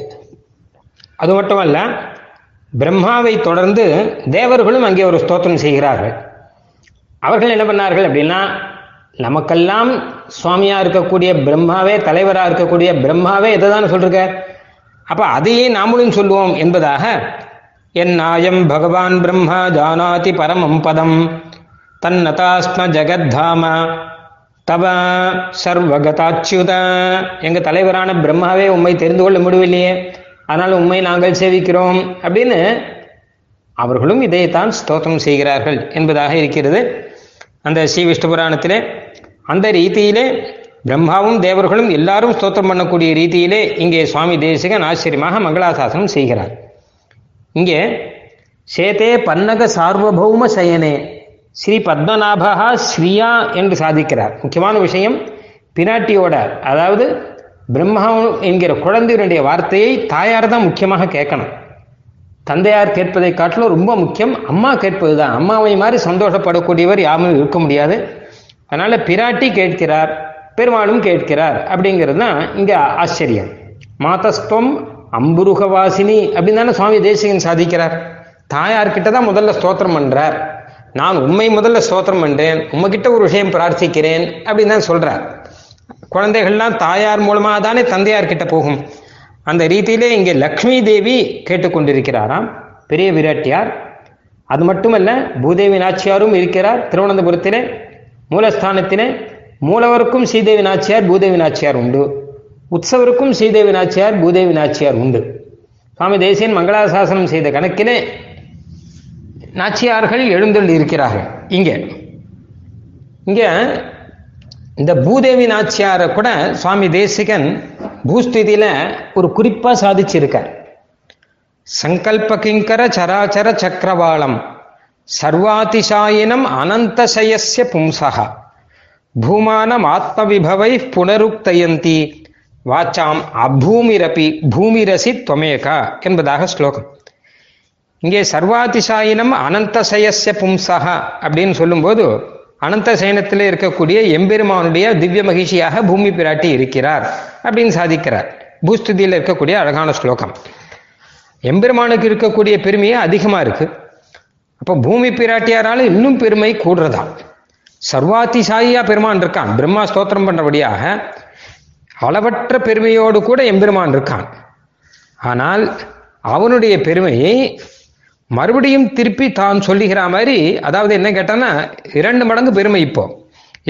அது மட்டுமல்ல, பிரம்மாவை தொடர்ந்து தேவர்களும் அங்கே ஒரு ஸ்தோத்திரம் செய்கிறார்கள். அவர்கள் என்ன பண்ணார்கள் அப்படின்னா, நமக்கெல்லாம் சுவாமியாக இருக்கக்கூடிய பிரம்மாவே தலைவராக இருக்கக்கூடிய பிரம்மாவே இதை தான் சொல்லிருக்க, அப்போ அதையே நாமளும் சொல்லுவோம் என்பதாக என்னாயம் பகவான் பிரம்மா ஜானாதி பரமம் பதம் தன்னதாஸ்ம ஜகத்தாம தவ சர்வகதாச்சுத. எங்கள் தலைவரான பிரம்மாவே உண்மை தெரிந்து கொள்ள முடியவில்லையே, அதனால் உண்மை நாங்கள் சேவிக்கிறோம் அப்படின்னு அவர்களும் இதைத்தான் ஸ்தோத்திரம் செய்கிறார்கள் என்பதாக இருக்கிறது அந்த ஸ்ரீ விஷ்ணு புராணத்திலே. அந்த ரீதியிலே பிரம்மாவும் தேவர்களும் எல்லாரும் ஸ்தோத்திரம் பண்ணக்கூடிய ரீதியிலே இங்கே சுவாமி தேசிகன் ஆச்சரியமாக மங்களாசாசனம் செய்கிறார். இங்கே சேதே பன்னக சார்வபௌம சயனே ஸ்ரீ பத்மநாபா ஸ்ரீயா என்று சாதிக்கிறார். முக்கியமான விஷயம் பினாட்டியோட, அதாவது பிரம்மா என்கிற குழந்தையினுடைய வார்த்தையை தாயார் தான் முக்கியமாக கேட்கணும். தந்தையார் கேட்பதை காட்டிலும் ரொம்ப முக்கியம் அம்மா கேட்பது தான். அம்மாவை மாதிரி சந்தோஷப்படக்கூடியவர் யாரும் இருக்க முடியாது. அதனால பிராட்டி கேட்கிறார், பெருமாளும் கேட்கிறார் அப்படிங்கிறது தான் இங்கே ஆச்சரியம். மாதஸ்துவம் அம்புருகவாசினி அப்படின்னு தானே சுவாமி தேசிகன் சாதிக்கிறார். தாயார்கிட்ட தான் முதல்ல ஸ்தோத்திரம் பண்ணுறார். நான் உண்மை முதல்ல ஸ்தோத்திரம் பண்ணுறேன், உங்ககிட்ட ஒரு விஷயம் பிரார்த்திக்கிறேன் அப்படின்னு தான் சொல்கிறார். குழந்தைகள்லாம் தாயார் மூலமாக தானே தந்தையார்கிட்ட போகும். அந்த ரீதியிலே இங்கே லக்ஷ்மி தேவி கேட்டுக்கொண்டிருக்கிறாராம் பெரிய விராட்டியார். அது மட்டுமல்ல, பூதேவி நாச்சியாரும் இருக்கிறார் திருவனந்தபுரத்திலே மூலஸ்தானத்திலே. மூலவருக்கும் ஸ்ரீதேவி நாச்சியார் பூதேவி நாச்சியார் உண்டு, உற்சவருக்கும் ஸ்ரீதேவி நாச்சியார் பூதேவி நாச்சியார் உண்டு. சுவாமி தேசிகன் மங்களாசாசனம் செய்த கணக்கிலே நாச்சியார்கள் எழுந்தொள்ளி இருக்கிறார்கள். இங்கே இங்கே இந்த பூதேவி நாச்சியாரை கூட சுவாமி தேசிகன் பூஸ்திதியில் ஒரு குறிப்பாக சாதிச்சிருக்கார். சங்கல்ப கிங்கர சராச்சர சக்கரவாளம் சர்வாதிசாயினம் அனந்தசயஸ்ய பும்சஹ பூமானம் ஆத்மவிபவை புனருக்தயந்தி வாச்சாம் அபூமிரபி பூமிரசி துவமேகா என்பதாக ஸ்லோகம். இங்கே சர்வாதிசாயினம் அனந்தசயஸ்ய பும்சஹ அப்படின்னு சொல்லும்போது அனந்த சயனத்தில் இருக்கக்கூடிய எம்பெருமானுடைய திவ்ய மகிழ்ச்சியாக பூமி பிராட்டி இருக்கிறார் அப்படின்னு சாதிக்கிறார். பூஸ்துதியில் இருக்கக்கூடிய அழகான ஸ்லோகம். எம்பெருமானுக்கு இருக்கக்கூடிய பெருமையே அதிகமாக இருக்கு. அப்போ பூமி பிராட்டியாரால் இன்னும் பெருமை கூடுறதா. சர்வாதிசாயியா பெருமான் இருக்கான் பிரம்மா ஸ்தோத்திரம் பண்ணுறபடியாக அளவற்ற பெருமையோடு கூட எம்பெருமான் இருக்கான். ஆனால் அவனுடைய பெருமையை மறுபடியும் திருப்பி தான் சொல்லுகிற மாதிரி, அதாவது என்ன கேட்டான்னா இரண்டு மடங்கு பெருமை இப்போ.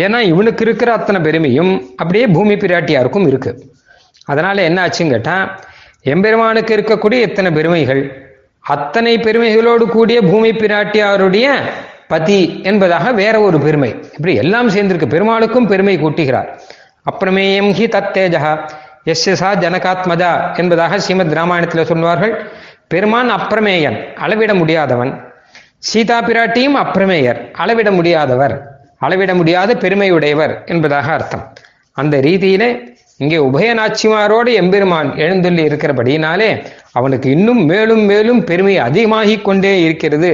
ஏன்னா இவனுக்கு இருக்கிற அத்தனை பெருமையும் அப்படியே பூமி பிராட்டியாருக்கும் இருக்கு. அதனால என்ன ஆச்சுன்னு கேட்டால், எம்பெருமானுக்கு இருக்கக்கூடிய எத்தனை பெருமைகள், அத்தனை பெருமைகளோடு கூடிய பூமி பிராட்டியாருடைய பதி என்பதாக வேற ஒரு பெருமை, இப்படி எல்லாம் சேர்ந்திருக்கு. பெருமாளுக்கும் பெருமை கூட்டுகிறார். அப்புறமே எம் ஹி தத்தேஜா எஸ் சா ஜனகாத்மஜா என்பதாக ஸ்ரீமத் ராமாயணத்தில் சொல்வார்கள். பெருமான் அப்பிரமேயன், அளவிட முடியாதவன். சீதா பிராட்டியும் அப்பிரமேயர், அளவிட முடியாதவர், அளவிட முடியாத பெருமையுடையவர் என்பதாக அர்த்தம். அந்த ரீதியிலே இங்கே உபயநாச்சிமாரோடு எம்பெருமான் எழுந்தொள்ளி இருக்கிறபடியினாலே அவனுக்கு இன்னும் மேலும் மேலும் பெருமை அதிகமாகிக் கொண்டே இருக்கிறது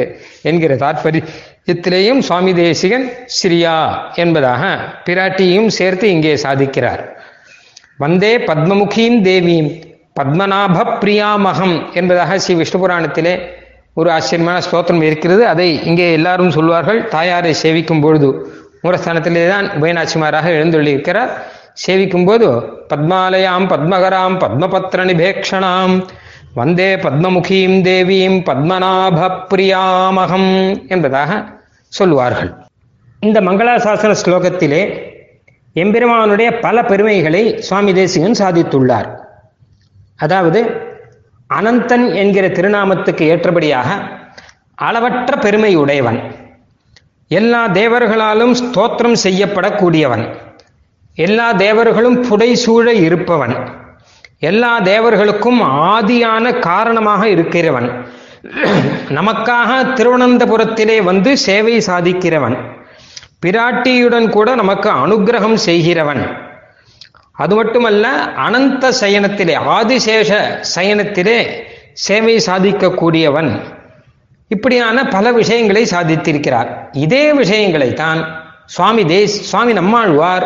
என்கிற தாற்பயத்திலேயும் சுவாமி தேசிகன் ஸ்ரீயா என்பதாக பிராட்டியும் சேர்த்து இங்கே சாதிக்கிறார். வந்தே பத்மமுகீம் தேவீம் பத்மநாப பிரியாமகம் என்பதாக ஸ்ரீ விஷ்ணு புராணத்திலே ஒரு ஆச்சரியமான ஸ்தோத்திரம் இருக்கிறது. அதை இங்கே எல்லாரும் சொல்வார்கள். தாயாரை சேவிக்கும் பொழுது மூலஸ்தானத்திலே தான் உபயநாச்சிமாராக எழுந்தொள்ளியிருக்கிறார். சேவிக்கும் போது பத்மாலயாம் பத்மகராம் பத்மபத்ர நிபேக்ஷணாம் வந்தே பத்மமுகீம் தேவீம் பத்மநாப பிரியாமகம் என்பதாக சொல்வார்கள். இந்த மங்களாசாசன ஸ்லோகத்திலே எம்பெருமானுடைய பல பெருமைகளை சுவாமி தேசிகன் சாதித்துள்ளார். அதாவது அனந்தன் என்கிற திருநாமத்துக்கு ஏற்றபடியாக அளவற்ற பெருமை உடையவன், எல்லா தேவர்களாலும் ஸ்தோத்திரம் செய்யப்படக்கூடியவன், எல்லா தேவர்களும் புடைசூழ இருப்பவன், எல்லா தேவர்களுக்கும் ஆதியான காரணமாக இருக்கிறவன், நமக்காக திருவனந்தபுரத்திலே வந்து சேவை சாதிக்கிறவன், பிராட்டியுடன் கூட நமக்கு அனுகிரகம் செய்கிறவன். அது மட்டுமல்ல, அனந்த சயனத்திலே ஆதிசேஷ சயனத்திலே சேவை சாதிக்கக்கூடியவன். இப்படியான பல விஷயங்களை சாதித்திருக்கிறார். இதே விஷயங்களை தான் சுவாமி தேஸ் சுவாமி நம்மாழ்வார்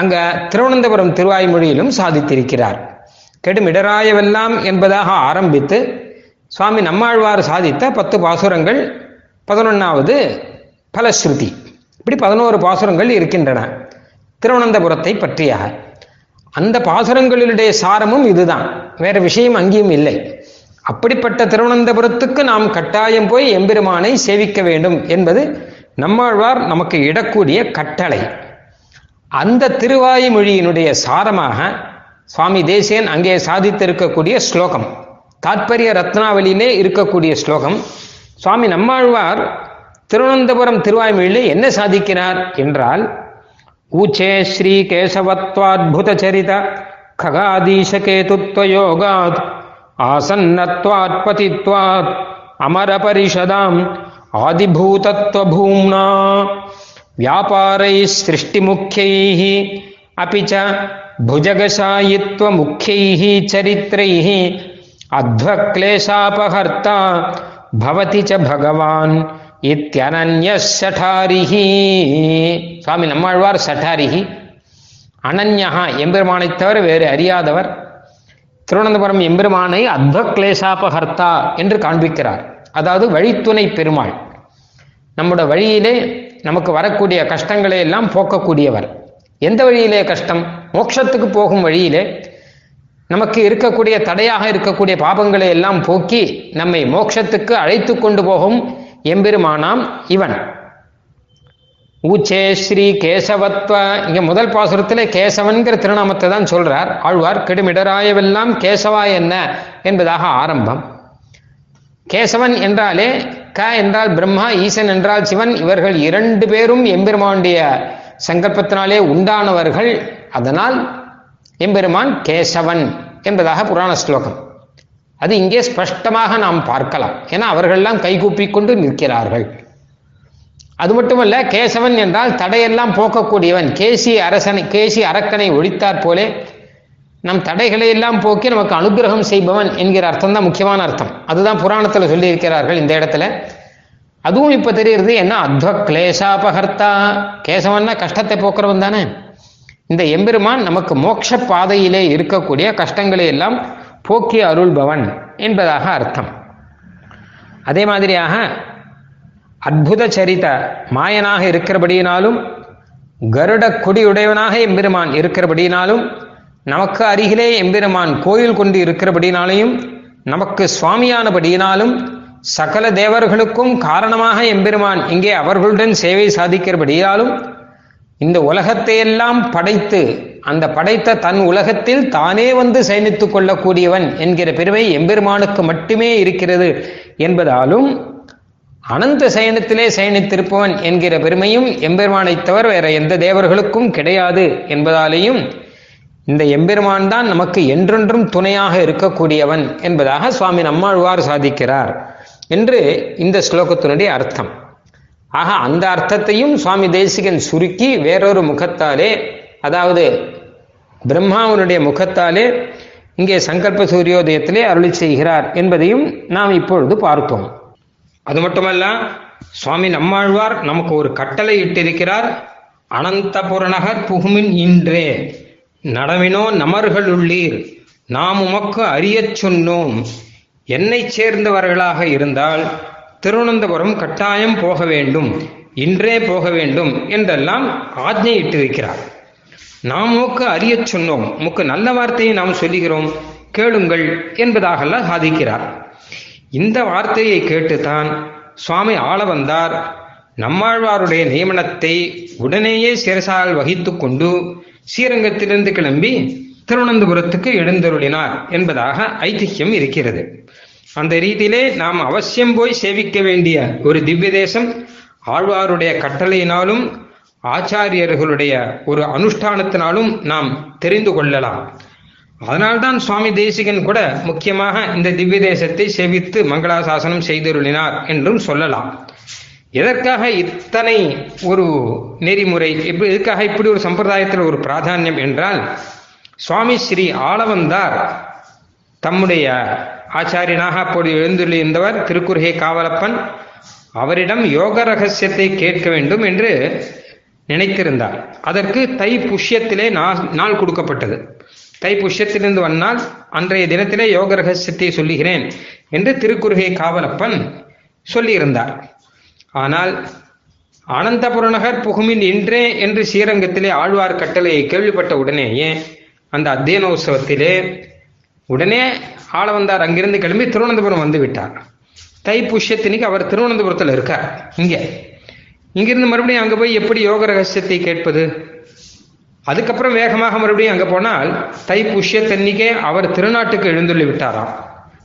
அங்க திருவனந்தபுரம் திருவாய்மொழியிலும் சாதித்திருக்கிறார். கெடுமிடராயவெல்லாம் என்பதாக ஆரம்பித்து சுவாமி நம்மாழ்வார் சாதித்த பத்து பாசுரங்கள் பதினொன்னாவது பலஸ்ருதி, இப்படி பதினோரு பாசுரங்கள் இருக்கின்றன திருவனந்தபுரத்தை பற்றியாக. அந்த பாசுரங்களினுடைய சாரமும் இதுதான், வேற விஷயம் அங்கேயும் இல்லை. அப்படிப்பட்ட திருவனந்தபுரத்துக்கு நாம் கட்டாயம் போய் எம்பெருமானை சேவிக்க வேண்டும் என்பது நம்மாழ்வார் நமக்கு இடக்கூடிய கட்டளை. அந்த திருவாய்மொழியினுடைய சாரமாக சுவாமி தேசிகன் அங்கே சாதித்திருக்கக்கூடிய ஸ்லோகம், தாத்பரிய ரத்னாவளியிலே இருக்கக்கூடிய ஸ்லோகம், சுவாமி நம்மாழ்வார் திருவனந்தபுரம் திருவாய்மொழியிலே என்ன சாதிக்கிறார் என்றால், ஊச்சே ஸ்ரீ கேசவத்வாத்புத சரித ககாதீசகேதுத்வயோகாத் ஆசன்னத்வாத்பதித்வாத் அமரபரிஷதாம் ஆதிபூதத்வபூம்னா வியாபாரை சிருஷ்டி முக்கியைஹி அபிச்ச புஜகசாயித்வ முக்கியைஹி சரித்ரைஹி அத்வக்லேஷாபஹர்த்தா பவதி ச பகவான் இத்யனன்ய சடாரிஹி. சுவாமி நம்மாழ்வார் சடாரிஹி அனன்யா, எம்பெருமானை தவிர வேறு அறியாதவர். திருவனந்தபுரம் எம்பெருமானை அத்வக்லேஷாபஹர்த்தா என்று காண்பிக்கிறார். அதாவது வழித்துணை பெருமாள், நம்முடைய வழியிலே நமக்கு வரக்கூடிய கஷ்டங்களை எல்லாம் போக்கக்கூடியவர். எந்த வழியிலே கஷ்டம்? மோட்சத்துக்கு போகும் வழியிலே நமக்கு இருக்கக்கூடிய தடையாக இருக்கக்கூடிய பாபங்களை எல்லாம் போக்கி நம்மை மோட்சத்துக்கு அழைத்து கொண்டு போகும் எம்பெருமானாம் இவன். ஊச்சே ஸ்ரீ கேசவத்வ, இங்க முதல் பாசுரத்திலே கேசவன்கிற திருநாமத்தை தான் சொல்றார் ஆழ்வார். கெடுமிடராயவெல்லாம் கேசவா என்ன என்பதாக ஆரம்பம். கேசவன் என்றாலே க என்றால் பிரம்மா, ஈசன் என்றால் சிவன், இவர்கள் இரண்டு பேரும் எம்பெருமானுடைய சங்கல்பத்தினாலே உண்டானவர்கள். அதனால் எம்பெருமான் கேசவன் என்பதாக புராண ஸ்லோகம். அது இங்கே ஸ்பஷ்டமாக நாம் பார்க்கலாம். ஏன்னா அவர்களெல்லாம் கைகூப்பி கொண்டு நிற்கிறார்கள். அது மட்டுமல்ல, கேசவன் என்றால் தடையெல்லாம் போக்கக்கூடியவன். கேசி அரசனை கேசி அரக்கனை ஒழித்தாற் போலே நம் தடைகளை எல்லாம் போக்கி நமக்கு அனுகிரகம் செய்பவன் என்கிற அர்த்தம் தான் முக்கியமான அர்த்தம். அதுதான் புராணத்தில் சொல்லியிருக்கிறார்கள் இந்த இடத்துல. அதுவும் இப்போ தெரியுது. என்ன அத்வ கிளேஷாபகர்த்தா, கேசவன்னா கஷ்டத்தை போக்குறவன் தானே. இந்த எம்பெருமான் நமக்கு மோட்ச பாதையிலே இருக்கக்கூடிய கஷ்டங்களை எல்லாம் போக்கி அருள்பவன் என்பதாக அர்த்தம். அதே மாதிரியாக அற்புத சரித மாயனாக இருக்கிறபடியினாலும், கருட கொடியுடையவனாக எம்பெருமான் இருக்கிறபடியினாலும், நமக்கு அருகிலே எம்பெருமான் கோயில் கொண்டு இருக்கிறபடினாலையும் நமக்கு சுவாமியானபடியினாலும் சகல தேவர்களுக்கும் காரணமாக எம்பெருமான் இங்கே அவர்களுடன் சேவை சாதிக்கிறபடியாலும் இந்த உலகத்தையெல்லாம் படைத்து அந்த படைத்த தன் உலகத்தில் தானே வந்து சயனித்துக் கொள்ளக்கூடியவன் என்கிற பெருமை எம்பெருமானுக்கு மட்டுமே இருக்கிறது என்பதாலும் அனந்த சயனத்திலே சயனித்திருப்பவன் என்கிற பெருமையும் எம்பெருமானை தவிர வேற எந்த தேவர்களுக்கும் கிடையாது என்பதாலேயும் இந்த எம்பெருமான் தான் நமக்கு என்றென்றும் துணையாக இருக்கக்கூடியவன் என்பதாக சுவாமி நம்மாழ்வார் சாதிக்கிறார் என்று இந்த ஸ்லோகத்தினுடைய அர்த்தம். ஆக அந்த அர்த்தத்தையும் சுவாமி தேசிகன் சுருக்கி வேறொரு முகத்தாலே, அதாவது பிரம்மாவனுடைய முகத்தாலே இங்கே சங்கல்ப சூரியோதயத்திலே அருளி செய்கிறார் என்பதையும் நாம் இப்பொழுது பார்ப்போம். அது மட்டுமல்ல, சுவாமி நம்மாழ்வார் நமக்கு ஒரு கட்டளை இட்டிருக்கிறார். அனந்த புறநகர் புகுமின் இன்றே நடவினோ நமர்கள் உள்ளீர், நாம் உமக்கு அறியச் சொன்னோம். என்னை சேர்ந்தவர்களாக இருந்தால் திருவனந்தபுரம் கட்டாயம் போக வேண்டும், இன்றே போக வேண்டும் என்றெல்லாம் ஆஜ்ஞையிட்டிருக்கிறார். நாம் உமக்கு அறியச் சொன்னோம், உமக்கு நல்ல வார்த்தையை நாம் சொல்லுகிறோம், கேளுங்கள் என்பதாகலாம் சாதிக்கிறார். இந்த வார்த்தையை கேட்டுத்தான் சுவாமி ஆள வந்தார். நம்மாழ்வாருடைய நியமனத்தை உடனேயே சிரசால் வகித்து கொண்டு ஸ்ரீரங்கத்திலிருந்து கிளம்பி திருவனந்தபுரத்துக்கு எழுந்தருளினார் என்பதாக ஐதிஹ்யம் இருக்கிறது. அந்த ரீதியிலே நாம் அவசியம் போய் சேவிக்க வேண்டிய ஒரு திவ்ய தேசம் ஆழ்வாருடைய கட்டளையினாலும் ஆச்சாரியர்களுடைய ஒரு அனுஷ்டானத்தினாலும் நாம் தெரிந்து கொள்ளலாம். அதனால்தான் சுவாமி தேசிகன் கூட முக்கியமாக இந்த திவ்ய தேசத்தை சேவித்து மங்களாசாசனம் செய்தருளினார் என்றும் சொல்லலாம். எதற்காக இத்தனை ஒரு நெறிமுறை, எதற்காக இப்படி ஒரு சம்பிரதாயத்தில் ஒரு பிராதான்யம் என்றால், சுவாமி ஸ்ரீ ஆளவந்தார் தம்முடைய ஆச்சாரியனாக அப்போது எழுந்துள்ளிருந்தவர் திருக்குறுகை காவலப்பன் அவரிடம் யோக ரகசியத்தை கேட்க வேண்டும் என்று நினைத்திருந்தார். அதற்கு தை புஷ்யத்திலே நாள் கொடுக்கப்பட்டது. தை புஷ்யத்திலிருந்து வந்தால் அன்றைய தினத்திலே யோக ரகசியத்தை சொல்லுகிறேன் என்று திருக்குறுகை காவலப்பன் சொல்லியிருந்தார். ஆனால் அனந்தபுரநகர் புகுமின் இன்றே என்று ஸ்ரீரங்கத்திலே ஆழ்வார் கட்டளையை கேள்விப்பட்ட உடனேயே அந்த அத்தியனோத்சவத்திலே உடனே ஆள வந்தார் அங்கிருந்து கிளம்பி திருவனந்தபுரம் வந்து விட்டார். தை புஷ்யத்தினிக்கு அவர் திருவனந்தபுரத்தில் இருக்கார். இங்கே இங்கிருந்து மறுபடியும் அங்கே போய் எப்படி யோக ரகசியத்தை கேட்பது? அதுக்கப்புறம் வேகமாக மறுபடியும் அங்கே போனால் தை புஷ்யத்தன்னிக்கே அவர் திருநாட்டுக்கு எழுந்துள்ளி விட்டாராம்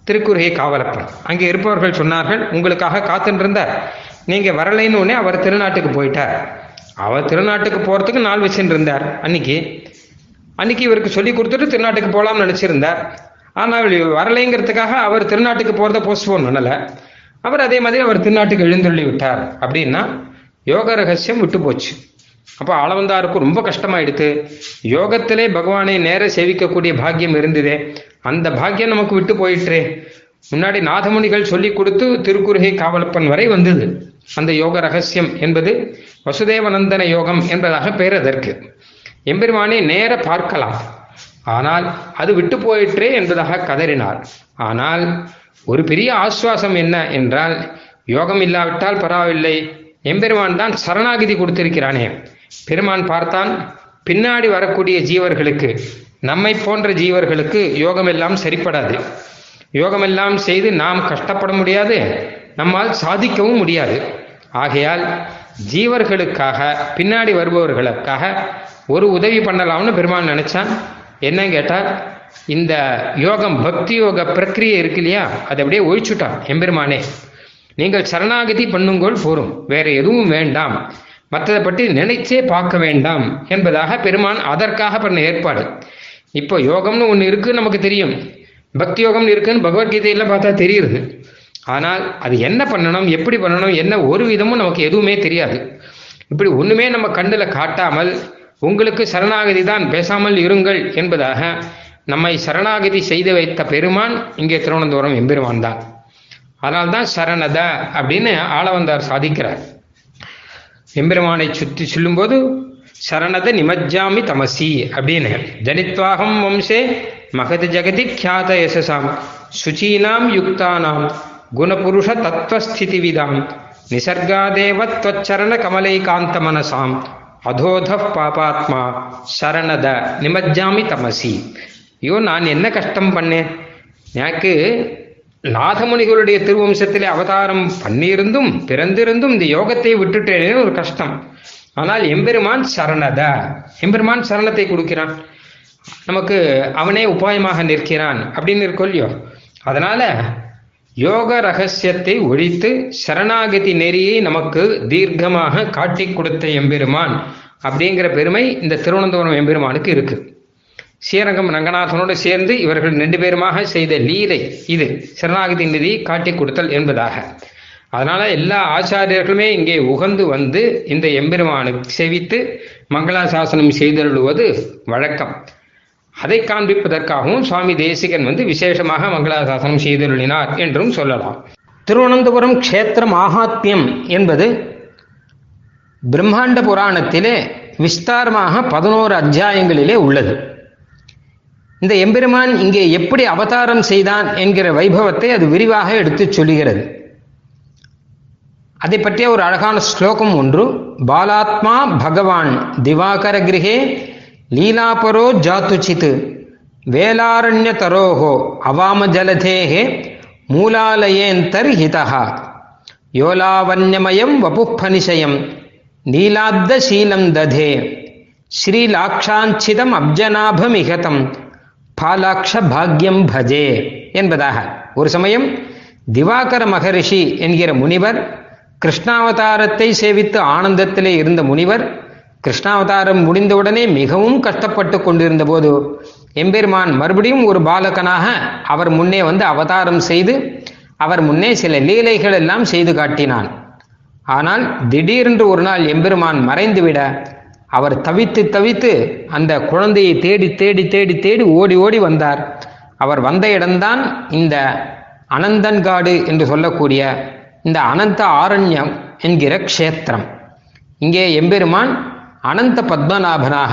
திருக்குறுகை காவலப்பன். அங்கே இருப்பவர்கள் சொன்னார்கள், உங்களுக்காக காத்துன்றிருந்தார், நீங்க வரலைன்னு உடனே அவர் திருநாட்டுக்கு போயிட்டார். அவர் திருநாட்டுக்கு போறதுக்கு நாள் வச்சுட்டு இருந்தார். அன்னைக்கு அன்னைக்கு இவருக்கு சொல்லி கொடுத்துட்டு திருநாட்டுக்கு போகலாம்னு நினைச்சிருந்தார். ஆனால் வரலைங்கிறதுக்காக அவர் திருநாட்டுக்கு போறதை போஸ்ட்போன் பண்ணல, அவர் அதே மாதிரி அவர் திருநாட்டுக்கு எழுந்தொள்ளி விட்டார். அப்படின்னா யோக ரகசியம் விட்டு போச்சு. அப்போ ஆளவந்தாருக்கு ரொம்ப கஷ்டமாயிடுத்து. யோகத்திலே பகவானை நேர சேவிக்கக்கூடிய பாக்கியம் இருந்ததே, அந்த பாக்கியம் நமக்கு விட்டு போயிட்டே. முன்னாடி நாதமுனிகள் சொல்லி கொடுத்து திருக்குறுகை காவலப்பன் வரை வந்தது அந்த யோக ரகசியம் என்பது. வசுதேவநந்தன யோகம் என்பதாக பெயர் அதற்கு. எம்பெருமானை நேர பார்க்கலாம், ஆனால் அது விட்டு போயிற்றே என்பதாக கதறினார். ஆனால் ஒரு பெரிய ஆசுவாசம் என்ன என்றால், யோகம் இல்லாவிட்டால் பரவாயில்லை, எம்பெருமான் தான் சரணாகிதி கொடுத்திருக்கிறானே. பெருமான் பார்த்தான், பின்னாடி வரக்கூடிய ஜீவர்களுக்கு, நம்மை போன்ற ஜீவர்களுக்கு யோகமெல்லாம் சரிப்படாது, யோகமெல்லாம் செய்து நாம் கஷ்டப்பட முடியாது, நம்மால் சாதிக்கவும் முடியாது. ஆகையால் ஜீவர்களுக்காக, பின்னாடி வருபவர்களுக்காக ஒரு உதவி பண்ணலாம்னு பெருமான் நினைச்சான். என்ன கேட்டால், இந்த யோகம் பக்தி யோக பிரக்ரியை இருக்கு இல்லையா, அதை அப்படியே ஒழிச்சுட்டான் எம்பெருமானே. நீங்கள் சரணாகதி பண்ணுங்கோள் போரும், வேற எதுவும் வேண்டாம், மற்றதை பற்றி நினைச்சே பார்க்க வேண்டாம் என்பதாக பெருமான் அதற்காக பண்ண ஏற்பாடு. இப்போ யோகம்னு ஒன்று இருக்கு நமக்கு தெரியும், பக்தி யோகம்னு இருக்குன்னு பகவத்கீதையெல்லாம் பார்த்தா தெரியுது. ஆனால் அது என்ன பண்ணணும், எப்படி பண்ணணும், என்ன ஒரு விதமும் நமக்கு எதுவுமே தெரியாது. இப்படி ஒன்றுமே நம்ம கண்ணில் காட்டாமல் உங்களுக்கு சரணாகதி தான், பேசாமல் இருங்கள் என்பதாக நம்மை சரணாகதி செய்து வைத்த பெருமான் இங்கே திருவனந்தபுரம் எம்பெருமான் தான். அதனால்தான் சரணத அப்படின்னு ஆளவந்தார் சாதிக்கிறார். எம்பெருமானை சுற்றி சொல்லும்போது சரணத நிமஜ்ஜாமி தமசி அப்படின்னு, ஜனித்வாகம் வம்சே மகதி ஜகதி கியாத யசசாம் சுச்சீனாம் யுக்தானாம் குணபுருஷ தத்துவஸ்திதி விதாம் நிசர்காதேவ த்வச்சரண கமலை காந்த மனசாம் அதோத பாபாத்மா சரணத நிமஜ்ஜாமி தமசி. ஐயோ, நான் என்ன கஷ்டம் பண்ணேன்? எனக்கு நாதமுனிகளுடைய திருவம்சத்திலே அவதாரம் பண்ணியிருந்தும் பிறந்திருந்தும் இந்த யோகத்தை விட்டுட்டேனேன்னு ஒரு கஷ்டம். ஆனால் எம்பெருமான் சரணத, எம்பெருமான் சரணத்தை கொடுக்கிறான், நமக்கு அவனே உபாயமாக நிற்கிறான் அப்படின்னு இருக்கொல்லையோ. அதனால யோக ரகசியத்தை ஒழித்து சரணாகதி நெறியை நமக்கு தீர்க்கமாக காட்டி கொடுத்த எம்பெருமான் அப்படிங்கிற பெருமை இந்த திருவனந்தபுரம் எம்பெருமானுக்கு இருக்கு. ஸ்ரீரங்கம் ரங்கநாதனோடு சேர்ந்து இவர்கள் ரெண்டு பேருமாக செய்த லீலை இது, சரணாகதி நெறியை காட்டி கொடுத்தல் என்பதாக. அதனால எல்லா ஆச்சாரியர்களுமே இங்கே உகந்து வந்து இந்த எம்பெருமானுக்கு செவித்து மங்களாசாசனம் செய்தருளுவது வழக்கம். அதை காண்பிப்பதற்காகவும் சுவாமி தேசிகன் வந்து விசேஷமாக மங்களாசாசனம் செய்தருளினார் என்றும் சொல்லலாம். திருவனந்தபுரம் க்ஷேத்திர மாகாத்மியம் என்பது பிரம்மாண்ட புராணத்திலே விஸ்தாரமாக பதினோரு அத்தியாயங்களிலே உள்ளது. இந்த எம்பெருமான் இங்கே எப்படி அவதாரம் செய்தான் என்கிற வைபவத்தை அது விரிவாக எடுத்து சொல்லுகிறது. அதை பற்றிய ஒரு அழகான ஸ்லோகம் ஒன்று, பாலாத்மா பகவான் திவாகர கிரகே லீலாபரோ ஜாத்துச்சித் வேலாரண்ய தரோகோ அவாம ஜலதேகே மூலாலயேந்தர்ஹிதஹா யோலாவன்யமயம் வபுப்பனிஷயம் நீலாப்தசீலம் ததே ஸ்ரீலாக்ஷாஞ்சிதம் அப்ஜனாபமிகதம் பாலாக்ஷ பாக்யம் பஜே என்பதாக. ஒரு சமயம் திவாகர மகரிஷி என்கிற முனிவர், கிருஷ்ணாவதாரத்தை சேவித்து ஆனந்தத்திலே இருந்த முனிவர், கிருஷ்ணாவதாரம் முடிந்தவுடனே மிகவும் கஷ்டப்பட்டு கொண்டிருந்த போது எம்பெருமான் மறுபடியும் ஒரு பாலகனாக அவர் முன்னே வந்து அவதாரம் செய்து அவர் முன்னே சில லீலைகள் எல்லாம் செய்து காட்டினான். ஆனால் திடீரென்று ஒரு நாள் எம்பெருமான் மறைந்துவிட அவர் தவித்து தவித்து அந்த குழந்தையை தேடி தேடி தேடி தேடி ஓடி ஓடி வந்தார். அவர் வந்த இடம்தான் இந்த அனந்தன்காடு என்று சொல்லக்கூடிய இந்த அனந்த ஆரண்யம் என்கிற க்ஷேத்திரம். இங்கே எம்பெருமான் அனந்த பத்மநாபனாக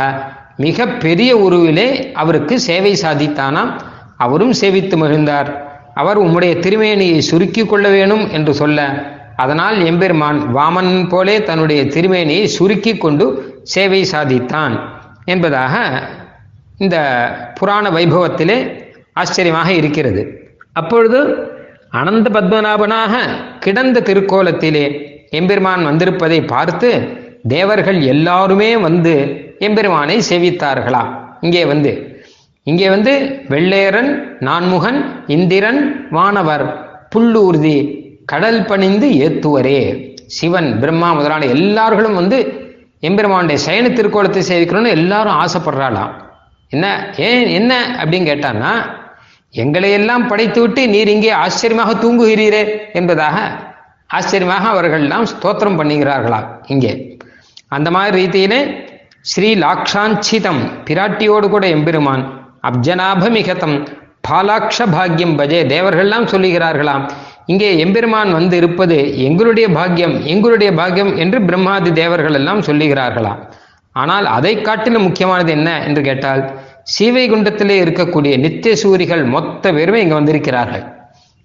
மிக பெரிய உருவிலே அவருக்கு சேவை சாதித்தானாம். அவரும் சேவித்து மகிழ்ந்தார். அவர் உம்முடைய திருமேனியை சுருக்கி கொள்ள வேணும் என்று சொல்ல, அதனால் எம்பெருமான் வாமன் போலே தன்னுடைய திருமேனியை சுருக்கி கொண்டு சேவை சாதித்தான் என்பதாக இந்த புராண வைபவத்திலே ஆச்சரியமாக இருக்கிறது. அப்பொழுது அனந்த பத்மநாபனாக கிடந்த திருக்கோலத்திலே எம்பெருமான் வந்திருப்பதை பார்த்து தேவர்கள் எல்லாருமே வந்து எம்பெருமானை சேவித்தார்களாம். இங்கே வந்து இங்கே வந்து வெள்ளேரன், நான்முகன், இந்திரன், வானவர், புல்லூர்தி, கடல் பணிந்து ஏத்துவரே, சிவன், பிரம்மா முதலான எல்லார்களும் வந்து எம்பெருமானுடைய சயன திருக்கோலத்தை சேவிக்கணும்னு எல்லாரும் ஆசைப்படுறாளாம். என்ன ஏன் என்ன அப்படின்னு கேட்டான்னா, எங்களையெல்லாம் படைத்து விட்டு நீர் இங்கே ஆச்சரியமாக தூங்குகிறீரே என்பதாக ஆச்சரியமாக அவர்கள் எல்லாம் ஸ்தோத்திரம் பண்ணுகிறார்களா. இங்கே அந்த மாதிரி ரீதியிலே ஸ்ரீ லாக்ஷாஞ்சிதம் பிராட்டியோடு கூட எம்பெருமான் அப்ஜனாபமிகதம் பாலாக்ஷ பாக்யம் பஜே தேவர்கள்லாம் சொல்லுகிறார்களாம். இங்கே எம்பெருமான் வந்து இருப்பது எங்களுடைய பாக்யம், எங்களுடைய பாக்யம் என்று பிரம்மாதி தேவர்கள் எல்லாம் சொல்லுகிறார்களாம். ஆனால் அதை காட்டிலும் முக்கியமானது என்ன என்று கேட்டால், சீவைகுண்டத்திலே இருக்கக்கூடிய நித்திய சூரிகள் மொத்த பேருமே இங்கே வந்திருக்கிறார்கள்.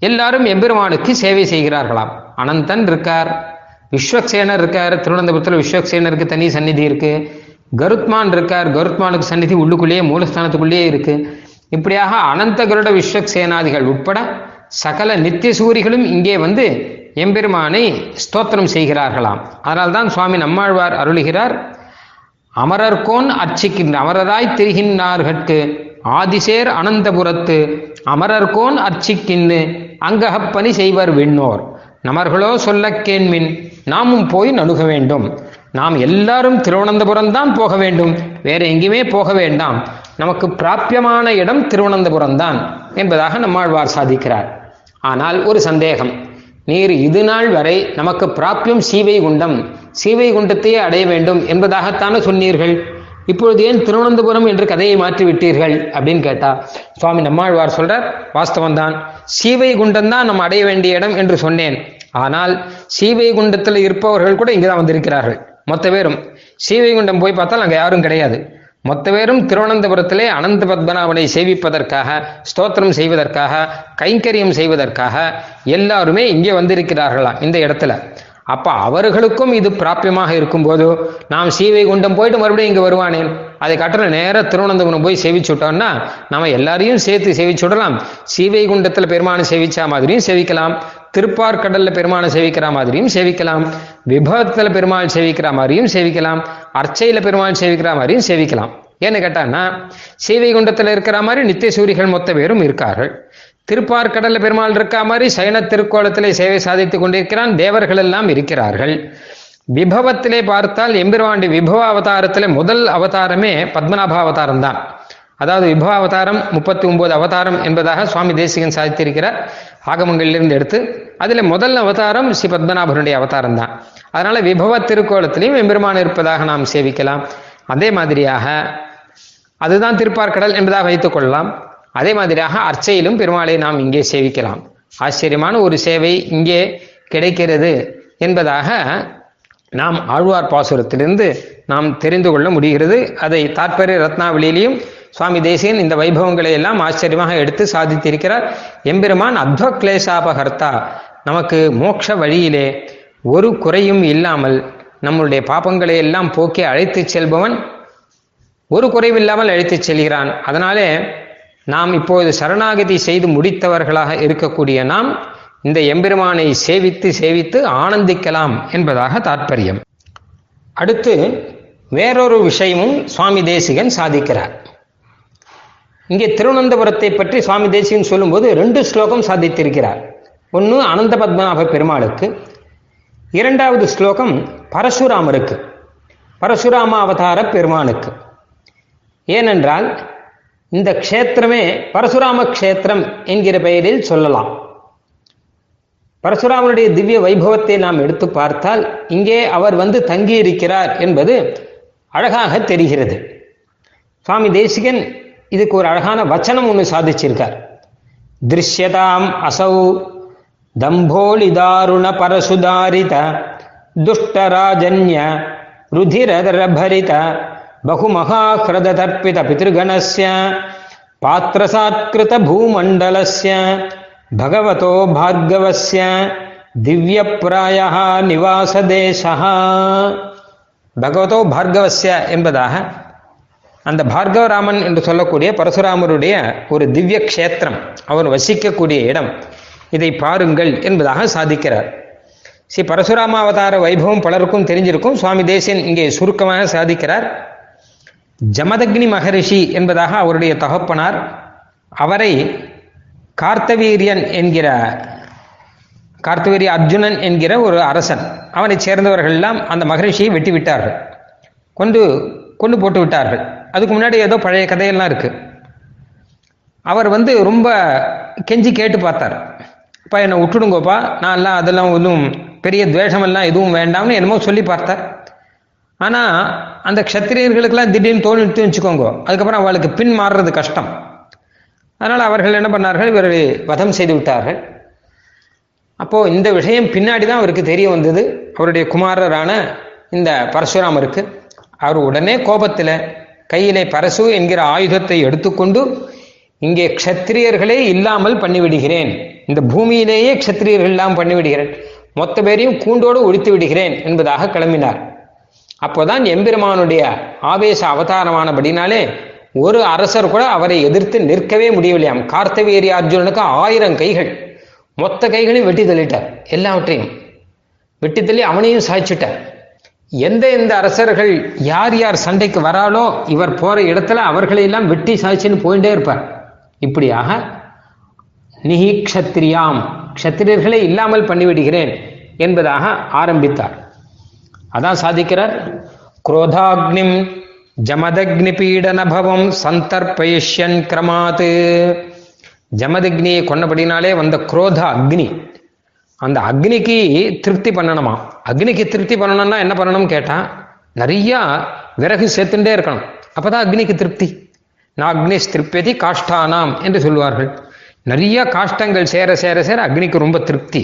எல்லாரும் எம்பெருமானுக்கு சேவை செய்கிறார்களாம். அனந்தன் இருக்கார், விஸ்வக்சேனர் இருக்கார், திருவனந்தபுரத்தில் விஸ்வக்சேனருக்கு தனி சந்நிதி இருக்கு, கருத்மான் இருக்கார், கருத்மானுக்கு சந்நிதி உள்ளுக்குள்ளேயே மூலஸ்தானத்துக்குள்ளேயே இருக்கு. இப்படியாக அனந்த கருட விஸ்வக்சேனாதிகள் உட்பட சகல நித்திய சூரிகளும் இங்கே வந்து எம்பெருமானை ஸ்தோத்திரம் செய்கிறார்களாம். அதனால்தான் சுவாமி நம்மாழ்வார் அருளுகிறார், அமரர்கோன் அர்ச்சிக்கின்ற அமரராய் திரிகின்றார்கட்கு ஆதிசேர் அனந்தபுரத்து அமரர்கோன் அர்ச்சிக்கின்னு அங்கஹப்பணி செய்வர் விண்ணோர் நமர்களோ சொல்ல கேண்மின் நாமும் போய் நணுக வேண்டும். நாம் எல்லாரும் திருவனந்தபுரம் தான் போக வேண்டும், வேற எங்கேயுமே போக வேண்டாம், நமக்கு பிராபியமான இடம் திருவனந்தபுரம் தான் என்பதாக நம்மாழ்வார் சாதிக்கிறார். ஆனால் ஒரு சந்தேகம், நீர் இது நாள் வரை நமக்கு பிராபியம் சீவைகுண்டம், சீவைகுண்டத்தையே அடைய வேண்டும் என்பதாகத்தானே சொன்னீர்கள், இப்பொழுது ஏன் திருவனந்தபுரம் என்று கதையை மாற்றி விட்டீர்கள் அப்படின்னு கேட்டா, சுவாமி நம்மாழ்வார் சொல்றார், வாஸ்தவம்தான், சீவைகுண்டம் தான் நம்ம அடைய வேண்டிய இடம் என்று சொன்னேன். ஆனால் சீவைகுண்டத்தில் இருப்பவர்கள் கூட இங்கேதான் வந்திருக்கிறார்கள். மொத்த பேரும் சீவைகுண்டம் போய் பார்த்தால் அங்கே யாரும் கிடையாது. மொத்த பேரும் திருவனந்தபுரத்திலே அனந்த பத்மநாபனை சேவிப்பதற்காக, ஸ்தோத்திரம் செய்வதற்காக, கைங்கரியம் செய்வதற்காக எல்லாருமே இங்கே வந்திருக்கிறார்களாம் இந்த இடத்துல. அப்ப அவர்களுக்கும் இது பிராப்பியமாக இருக்கும்போது நாம் ஸ்ரீவைகுண்டம் போயிட்டு மறுபடியும் இங்க வருவானேன், அதை கட்டண நேர திருவனந்தபுரம் போய் சேவிச்சுட்டோம்னா நம்ம எல்லாரையும் சேர்த்து சேவிச்சுடலாம். ஸ்ரீவைகுண்டத்துல பெருமானை சேவிச்சா மாதிரியும் சேவிக்கலாம், திருப்பார்கடல்ல பெருமானை சேவிக்கிற மாதிரியும் சேவிக்கலாம், விபத்துல பெருமாள் சேவிக்கிற மாதிரியும் சேவிக்கலாம், அர்ச்சையில பெருமாள் சேவிக்கிற மாதிரியும் சேவிக்கலாம். ஏன்னு கேட்டான்னா ஸ்ரீவைகுண்டத்துல இருக்கிற மாதிரி நித்திய சூரிகள் மொத்த பேரும் இருக்கார்கள், திருப்பார்கடல்ல பெருமாள் இருக்கா மாதிரி சைன திருக்கோலத்திலே சேவை சாதித்துக் கொண்டிருக்கிறான், தேவர்கள் எல்லாம் இருக்கிறார்கள். விபவத்திலே பார்த்தால் எம்பிரவாண்டி விபவ அவதாரத்திலே முதல் அவதாரமே பத்மநாப அவதாரம் தான். அதாவது விபவ அவதாரம் முப்பத்தி ஒன்பது அவதாரம் என்பதாக சுவாமி தேசிகன் சாதித்திருக்கிறார் ஆகமங்களிலிருந்து எடுத்து. அதில் முதல் அவதாரம் ஸ்ரீ பத்மநாபனுடைய அவதாரம் தான். அதனால விபவ திருக்கோலத்திலையும் எம்பெருமான் இருப்பதாக நாம் சேவிக்கலாம். அதே மாதிரியாக அதுதான் திருப்பார்கடல் என்பதாக வைத்துக் கொள்ளலாம். அதே மாதிரியாக அர்ச்சையிலும் பெருமாளை நாம் இங்கே சேவிக்கலாம். ஆச்சரியமான ஒரு சேவை இங்கே கிடைக்கிறது என்பதாக நாம் ஆழ்வார் பாசுரத்திலிருந்து நாம் தெரிந்து கொள்ள முடிகிறது. அதை தாற்பரிய ரத்னாவளியிலையும் சுவாமி தேசிகன் இந்த வைபவங்களை எல்லாம் ஆச்சரியமாக எடுத்து சாதித்திருக்கிறார். எம்பெருமான் அத்வ கிளேசாபகர்த்தா, நமக்கு மோட்ச வழியிலே ஒரு குறையும் இல்லாமல் நம்மளுடைய பாபங்களை எல்லாம் போக்கி அழைத்து செல்பவன், ஒரு குறைவில்லாமல் அழைத்து செல்கிறான். அதனாலே நாம் இப்போது சரணாகதி செய்து முடித்தவர்களாக இருக்கக்கூடிய நாம் இந்த எம்பெருமானை சேவித்து சேவித்து ஆனந்திக்கலாம் என்பதாக தாற்பயம். அடுத்து வேறொரு விஷயமும் சுவாமி தேசிகன் சாதிக்கிறார். இங்கே திருவனந்தபுரத்தை பற்றி சுவாமி தேசிகன் சொல்லும்போது ரெண்டு ஸ்லோகம் சாதித்திருக்கிறார். ஒன்று அனந்த பத்மநாப பெருமாளுக்கு, இரண்டாவது ஸ்லோகம் பரசுராமருக்கு, பரசுராம அவதார பெருமானுக்கு. ஏனென்றால் இந்த க்ஷேத்திரமே பரசுராம க்ஷேத்திரம் என்கிற பெயரில் சொல்லலாம். பரசுராமனுடைய திவ்ய வைபவத்தை நாம் எடுத்து பார்த்தால் இங்கே அவர் வந்து தங்கியிருக்கிறார் என்பது அழகாக தெரிகிறது. சுவாமி தேசிகன் இதுக்கு ஒரு அழகான வச்சனம் ஒன்று சாதிச்சிருக்கார். திருஷ்யதாம் அசௌ தம்போலிதாருண பரசுதாரித துஷ்டராஜன்ய ருதிரதரபரித பகுமஹாஹ்ரத தர்ப்பித பித்ருகணஸ்ய பாத்ரசாத்கிருத பூமண்டலஸ்ய பகவதோ பார்கவஸ்ய திவ்ய பிராயஹ நிவாசதேசஹ. பகவதோ பார்கவஸ்ய என்பதாக அந்த பார்கவராமன் என்று சொல்லக்கூடிய பரசுராமருடைய ஒரு திவ்ய க்ஷேத்திரம், அவர் வசிக்கக்கூடிய இடம், இதை பாருங்கள் என்பதாக சாதிக்கிறார். ஸ்ரீ பரசுராம அவதார வைபவம் பலருக்கும் தெரிஞ்சிருக்கும். சுவாமி தேசிகன் இங்கே சுருக்கமாக சாதிக்கிறார். ஜமதக்னி மகரிஷி என்பதாக அவருடைய தகப்பனார், அவரை கார்த்தவீரியன் என்கிற கார்த்தவீரிய அர்ஜுனன் என்கிற ஒரு அரசன், அவனை சேர்ந்தவர்கள் எல்லாம் அந்த மகரிஷியை வெட்டி விட்டார்கள், கொண்டு கொண்டு போட்டு விட்டார்கள். அதுக்கு முன்னாடி ஏதோ பழைய கதையெல்லாம் இருக்கு. அவர் வந்து ரொம்ப கெஞ்சி கேட்டு பார்த்தார், அப்பா என்னை விட்டுடுங்கோப்பா, நான் எல்லாம் அதெல்லாம் ஒன்றும் பெரிய துவேஷமெல்லாம் எதுவும் வேண்டாம்னு என்னமோ சொல்லி பார்த்தார். ஆனால் அந்த க்ஷத்திரியர்களுக்கெல்லாம் திடீர்னு தோல் நிறுத்தி வச்சுக்கோங்க, அதுக்கப்புறம் அவளுக்கு பின் மாறுறது கஷ்டம். அதனால் அவர்கள் என்ன பண்ணார்கள், இவர்கள் வதம் செய்து விட்டார்கள். அப்போது இந்த விஷயம் பின்னாடி தான் அவருக்கு தெரிய வந்தது, அவருடைய குமாரரான இந்த பரசுராமருக்கு. அவர் உடனே கோபத்தில் கையிலே பரசு என்கிற ஆயுதத்தை எடுத்துக்கொண்டு இங்கே க்ஷத்திரியர்களே இல்லாமல் பண்ணிவிடுகிறேன், இந்த பூமியிலேயே க்ஷத்திரியர்கள் இல்லாமல் பண்ணிவிடுகிறேன், மொத்த பேரையும் கூண்டோடு ஒழித்து விடுகிறேன் என்பதாக கிளம்பினார். அப்போதான் எம்பெருமானுடைய ஆவேச அவதாரமானபடினாலே ஒரு அரசர் கூட அவரை எதிர்த்து நிற்கவே முடியவில்லையாம். கார்த்தவீரிய அர்ஜுனனுக்கு ஆயிரம் கைகள், மொத்த கைகளையும் வெட்டி தள்ளிட்டார், எல்லாவற்றையும் வெட்டி தள்ளி அவனையும் சாய்ச்சிட்டார். எந்த எந்த அரசர்கள் யார் யார் சண்டைக்கு வராலோ இவர் போற இடத்துல அவர்களையெல்லாம் வெட்டி சாய்ச்சின்னு போயிட்டே இருப்பார். இப்படியாக நிஹி க்ஷத்ரியாம், க்ஷத்திரியர்களை இல்லாமல் பண்ணிவிடுகிறேன் என்பதாக ஆரம்பித்தார். அதான் சாதிக்கிறார். குரோதாக்னிம் ஜமதக்னி பீடனபவம் சந்தர்ப்பயிஷ்யன் கிரமாத்து. ஜமதக்னியை கொன்னபடினாலே வந்த குரோத அக்னி, அந்த அக்னிக்கு திருப்தி பண்ணணுமா. அக்னிக்கு திருப்தி பண்ணணும்னா என்ன பண்ணணும்னு கேட்டால் நிறையா விறகு சேர்த்துட்டே இருக்கணும், அப்போ தான் அக்னிக்கு திருப்தி. நான் அக்னிஷ் திருப்தி காஷ்டானாம் என்று சொல்லுவார்கள். நிறையா காஷ்டங்கள் சேர சேர சேர அக்னிக்கு ரொம்ப திருப்தி.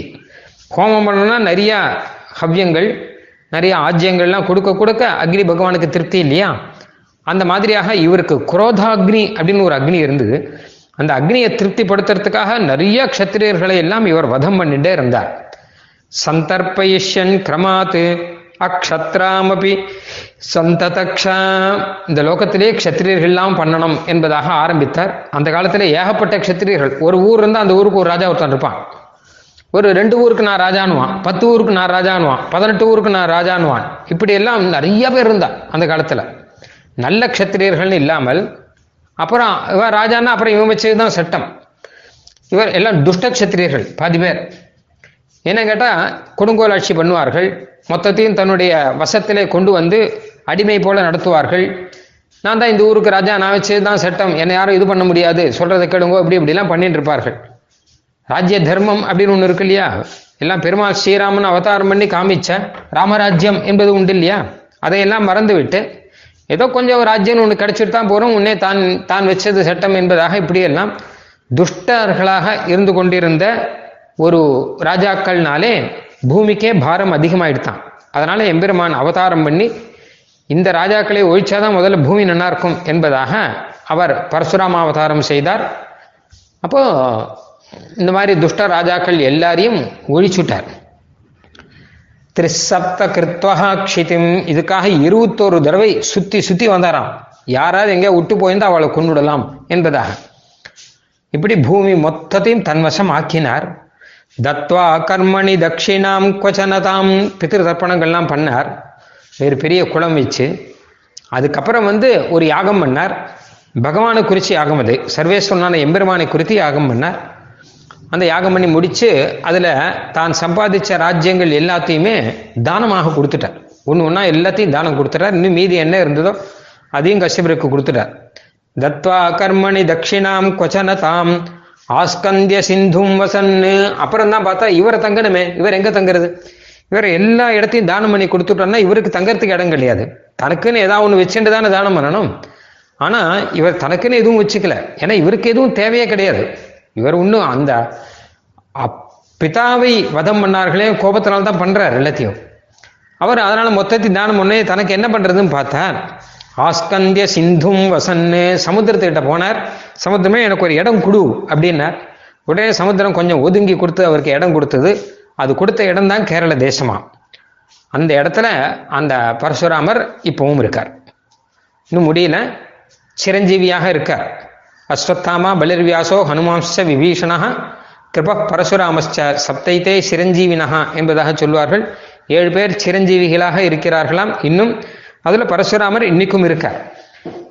ஹோமம் பண்ணணும்னா நிறையா ஹவ்யங்கள் நிறைய ஆஜ்யங்கள்லாம் கொடுக்க கொடுக்க அக்னி பகவானுக்கு திருப்தி இல்லையா. அந்த மாதிரியாக இவருக்கு குரோதாக்னி அப்படின்னு ஒரு அக்னி இருந்தது. அந்த அக்னியை திருப்திப்படுத்துறதுக்காக நிறைய க்ஷத்திரியர்களை எல்லாம் இவர் வதம் பண்ணிட்டே இருந்தார். சந்தர்ப்பயிஷ்யன் கிரமாத் அக்ஷத்ராமபி சந்ததக்ஷா. இந்த லோகத்திலே க்ஷத்திரியர்கள்லாம் பண்ணணும் என்பதாக ஆரம்பித்தார். அந்த காலத்திலே ஏகப்பட்ட க்ஷத்திரியர்கள். ஒரு ஊர் இருந்தால் அந்த ஊருக்கு ஒரு ராஜா ஒருத்தன் இருப்பான். ஒரு ரெண்டு ஊருக்கு நான் ராஜானுவான், பத்து ஊருக்கு நான் ராஜானுவான், பதினெட்டு ஊருக்கு நான் ராஜானுவான். இப்படி எல்லாம் நிறைய பேர் இருந்தான் அந்த காலத்தில். நல்ல க்ஷத்திரியர்கள்னு இல்லாமல் அப்புறம் இவன் ராஜான்னா அப்புறம் இவன் வச்சது தான் சட்டம். இவர் எல்லாம் துஷ்ட க்ஷத்திரியர்கள் பாதி பேர். என்ன கேட்டால் கொடுங்கோலாட்சி பண்ணுவார்கள், மொத்தத்தையும் தன்னுடைய வசத்திலே கொண்டு வந்து அடிமை போல நடத்துவார்கள். நான் தான் இந்த ஊருக்கு ராஜா, நான் வச்சது தான் சட்டம், என்னை யாரும் இது பண்ண முடியாது, சொல்கிறத கேளுங்கோ, இப்படி இப்படிலாம் பண்ணிட்டு இருப்பார்கள். ராஜ்ய தர்மம் அப்படின்னு ஒன்று இருக்கு இல்லையா? எல்லாம் பெருமாள் ஸ்ரீராமன் அவதாரம் பண்ணி காமிச்ச ராமராஜ்யம் என்பது உண்டு இல்லையா? அதையெல்லாம் மறந்துவிட்டு ஏதோ கொஞ்சம் ராஜ்யம்னு ஒன்று கிடைச்சிட்டு தான் போகிறோம், உன்னே தான் தான் வச்சது சட்டம் என்பதாக இப்படியெல்லாம் துஷ்டர்களாக இருந்து கொண்டிருந்த ஒரு ராஜாக்கள்னாலே பூமிக்கே பாரம் அதிகமாகிடுதான். அதனால் எம்பெருமான் அவதாரம் பண்ணி இந்த ராஜாக்களை ஒழிச்சாதான் முதல்ல பூமி நல்லா இருக்கும் என்பதாக அவர் பரசுராம அவதாரம் செய்தார். அப்போது இந்த மாதிரி துஷ்ட ராஜாக்கள் எல்லாரையும் ஒழிச்சுட்டார். திரிசப்த கிருத்வஹா க்ஷிதிம். இதுக்காக இருபத்தோரு தடவை சுற்றி சுற்றி வந்தாராம், யாராவது எங்கே விட்டு போயிருந்தால் அவளை கொண்டுவிடலாம் என்பதாக. இப்படி பூமி மொத்தத்தையும் தன்வசம் ஆக்கினார். தத்வா கர்மணி தட்சிணாம் கொச்சனதாம். பித்திரு தர்ப்பணங்கள்லாம் பண்ணார், வேறு பெரிய குளம் வச்சு. அதுக்கப்புறம் வந்து ஒரு யாகம் பண்ணார், பகவானை குறித்து யாகம். அது சர்வேஸ்வரனான எம்பெருமானை குறித்து யாகம் பண்ணார். அந்த யாகம் பண்ணி முடித்து அதில் தான் சம்பாதித்த ராஜ்யங்கள் எல்லாத்தையுமே தானமாக கொடுத்துட்டார். ஒன்று ஒன்றா எல்லாத்தையும் தானம் கொடுத்துட்டார். இன்னும் மீதி என்ன இருந்ததோ அதையும் கஷ்யபருக்கு கொடுத்துட்டார். தத்வா கர்மணி தட்சிணாம் கொச்சனதாம் ஆஸ்கந்திய சிந்தும் வசன்னு. அப்புறம் தான் பார்த்தா இவரை தங்கணுமே, இவர் எங்கே தங்குறது? இவர் எல்லா இடத்தையும் தானம் பண்ணி கொடுத்துட்டோம்னா இவருக்கு தங்கறதுக்கு இடம் கிடையாது. தனக்குன்னு ஏதாவது ஒன்று வச்சுட்டு தானே தானம் பண்ணணும். ஆனால் இவர் தனக்குன்னு எதுவும் வச்சுக்கல, ஏன்னா இவருக்கு எதுவும் தேவையே கிடையாது. இவர் இன்னும் அந்த பிதாவை வதம் பண்ணார்களே கோபத்தினால்தான் பண்ணுறார் எல்லாத்தையும் அவர். அதனால் மொத்தத்தையும் தானம் பண்ணி தனக்கு என்ன பண்ணுறதுன்னு பார்த்தார். ஆஸ்கந்திய சிந்தும் வசன்னு. சமுத்திரத்துக்கிட்ட போனார். சமுத்திரமே எனக்கு ஒரு இடம் கொடு அப்படின்னார். உடனே சமுத்திரம் கொஞ்சம் ஒதுங்கி கொடுத்து அவருக்கு இடம் கொடுத்தது. அது கொடுத்த இடம் தான் கேரள தேசமா. அந்த இடத்துல அந்த பரசுராமர் இப்பவும் இருக்கார். இன்னும் முடியல, சிரஞ்சீவியாக இருக்கார். அஸ்வத்தாமா பலிர்வியாசோ ஹனுமாம்ச விபீஷணா கிருப பரசுராமச்ச சப்தைத்தே சிரஞ்சீவினஹா என்பதாக சொல்வார்கள். ஏழு பேர் சிரஞ்சீவிகளாக இருக்கிறார்களாம் இன்னும். அதில் பரசுராமர் இன்னைக்கும் இருக்கார்.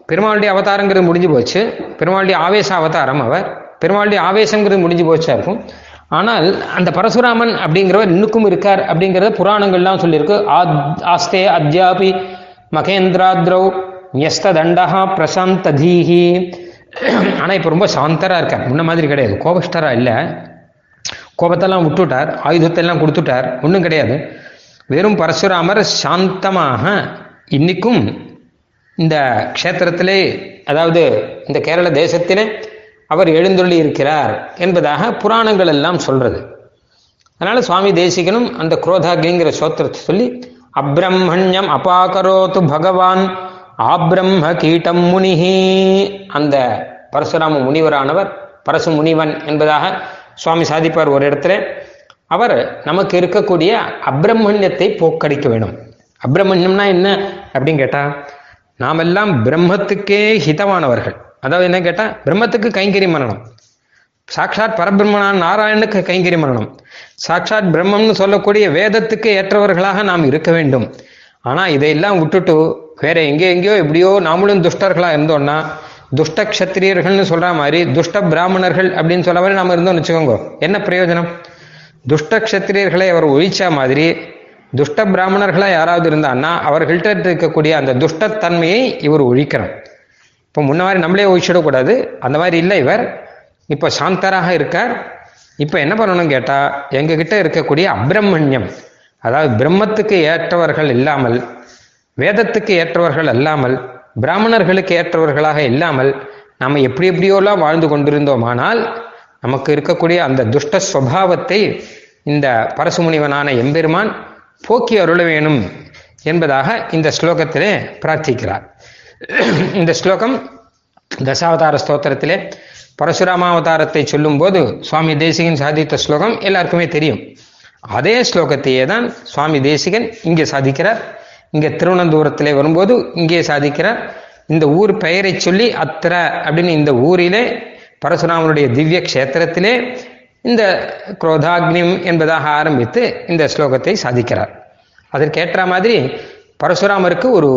பெருமாளுடைய அவதாரங்கிறது முடிஞ்சு போச்சு. பெருமாளுடைய ஆவேச அவதாரம் அவர். பெருமாளுடைய ஆவேசங்கிறது முடிஞ்சு போச்சா இருக்கும். ஆனால் அந்த பரசுராமன் அப்படிங்கிறவர் இன்னுக்கும் இருக்கார் அப்படிங்கிறத புராணங்கள்லாம் சொல்லியிருக்கு. ஆத் ஆஸ்தே அத்யாபி மகேந்திராத்ரௌ யஸ்ததண்டா பிரசாந்ததீஹி. ஆனால் இப்போ ரொம்ப சாந்தராக இருக்கார், முன்ன மாதிரி கிடையாது. கோபஸ்டரா இல்லை, கோபத்தெல்லாம் விட்டுட்டார், ஆயுதத்தெல்லாம் கொடுத்துட்டார், ஒன்றும் கிடையாது. வெறும் பரசுராமர் சாந்தமாக இன்னைக்கும் இந்த க்ஷேத்திரத்திலே, அதாவது இந்த கேரள தேசத்திலே அவர் எழுந்தொள்ளி இருக்கிறார் என்பதாக புராணங்கள் எல்லாம் சொல்கிறது. அதனால் சுவாமி தேசிகனும் அந்த குரோதாகிங்கிற சோத்திரத்தை சொல்லி அப்ரம்மண்யம் அபாகரோத்து பகவான் ஆப்ரம்ம கீட்டம் முனிஹி. அந்த பரசுராம முனிவரானவர் பரசு முனிவன் என்பதாக சுவாமி சாதிப்பார் ஒரு இடத்துல. அவர் நமக்கு இருக்கக்கூடிய அப்ரம்மண்யத்தை போக்கடிக்க வேணும். அப்ரம்மண்யம்னா என்ன அப்படின்னு கேட்டால், நாம் எல்லாம் பிரம்மத்துக்கே ஹிதமானவர்கள். அதாவது என்ன கேட்டால், பிரம்மத்துக்கு கைங்கறி மரணம், சாட்சாத் பரபிரம்மனான நாராயணனுக்கு கைங்கறி மரணம், சாட்சாத் பிரம்மம்னு சொல்லக்கூடிய வேதத்துக்கு ஏற்றவர்களாக நாம் இருக்க வேண்டும். ஆனால் இதையெல்லாம் விட்டுட்டு வேற எங்கே எங்கேயோ எப்படியோ நாமளும் துஷ்டர்களாக இருந்தோம்னா, துஷ்ட க்ஷத்திரியர்கள்னு சொல்கிற மாதிரி துஷ்ட பிராமணர்கள் அப்படின்னு சொல்ல மாதிரி நாம் இருந்தோம்னு வச்சுக்கோங்க, என்ன பிரயோஜனம்? துஷ்ட க்ஷத்திரியர்களை அவர் ஒழிச்சா மாதிரி துஷ்ட பிராமணர்களாக யாராவது இருந்தான்னா அவர்கள்ட்ட இருக்கக்கூடிய அந்த துஷ்டத்தன்மையை இவர் ஒழிக்கணும். இப்போ முன்ன மாதிரி நம்மளே ஒழிச்சிடக்கூடாது, அந்த மாதிரி இல்லை இவர். இப்போ சாந்தராக இருக்கார். இப்போ என்ன பண்ணணும்னு கேட்டால், எங்ககிட்ட இருக்கக்கூடிய அப்ரம்மண்யம், அதாவது பிரம்மத்துக்கு ஏற்றவர்கள் இல்லாமல், வேதத்துக்கு ஏற்றவர்கள் அல்லாமல், பிராமணர்களுக்கு ஏற்றவர்களாக இல்லாமல் நாம் எப்படி எப்படியோலாம் வாழ்ந்து கொண்டிருந்தோமானால் நமக்கு இருக்கக்கூடிய அந்த துஷ்ட ஸ்வபாவத்தை இந்த பரசுமுனிவனான எம்பெருமான் போக்கி அருள வேணும் என்பதாக இந்த ஸ்லோகத்திலே பிரார்த்திக்கிறார். இந்த ஸ்லோகம் தசாவதார ஸ்தோத்திரத்திலே பரசுராமாவதாரத்தை சொல்லும்போது சுவாமி தேசிகன் சாதித்த ஸ்லோகம் எல்லாருக்குமே தெரியும். அதே ஸ்லோகத்தையே தான் சுவாமி தேசிகன் இங்கே சாதிக்கிறார். இங்கே திருவனந்தபுரத்திலே வரும்போது இங்கே சாதிக்கிறார். இந்த ஊர் பெயரை சொல்லி அத்திர அப்படின்னு இந்த ஊரிலே பரசுராமனுடைய திவ்ய கஷேத்திரத்திலே இந்த குரோதாக்னியம் என்பதாக ஆரம்பித்து இந்த ஸ்லோகத்தை சாதிக்கிறார். அதற்கேற்ற மாதிரி பரசுராமருக்கு ஒரு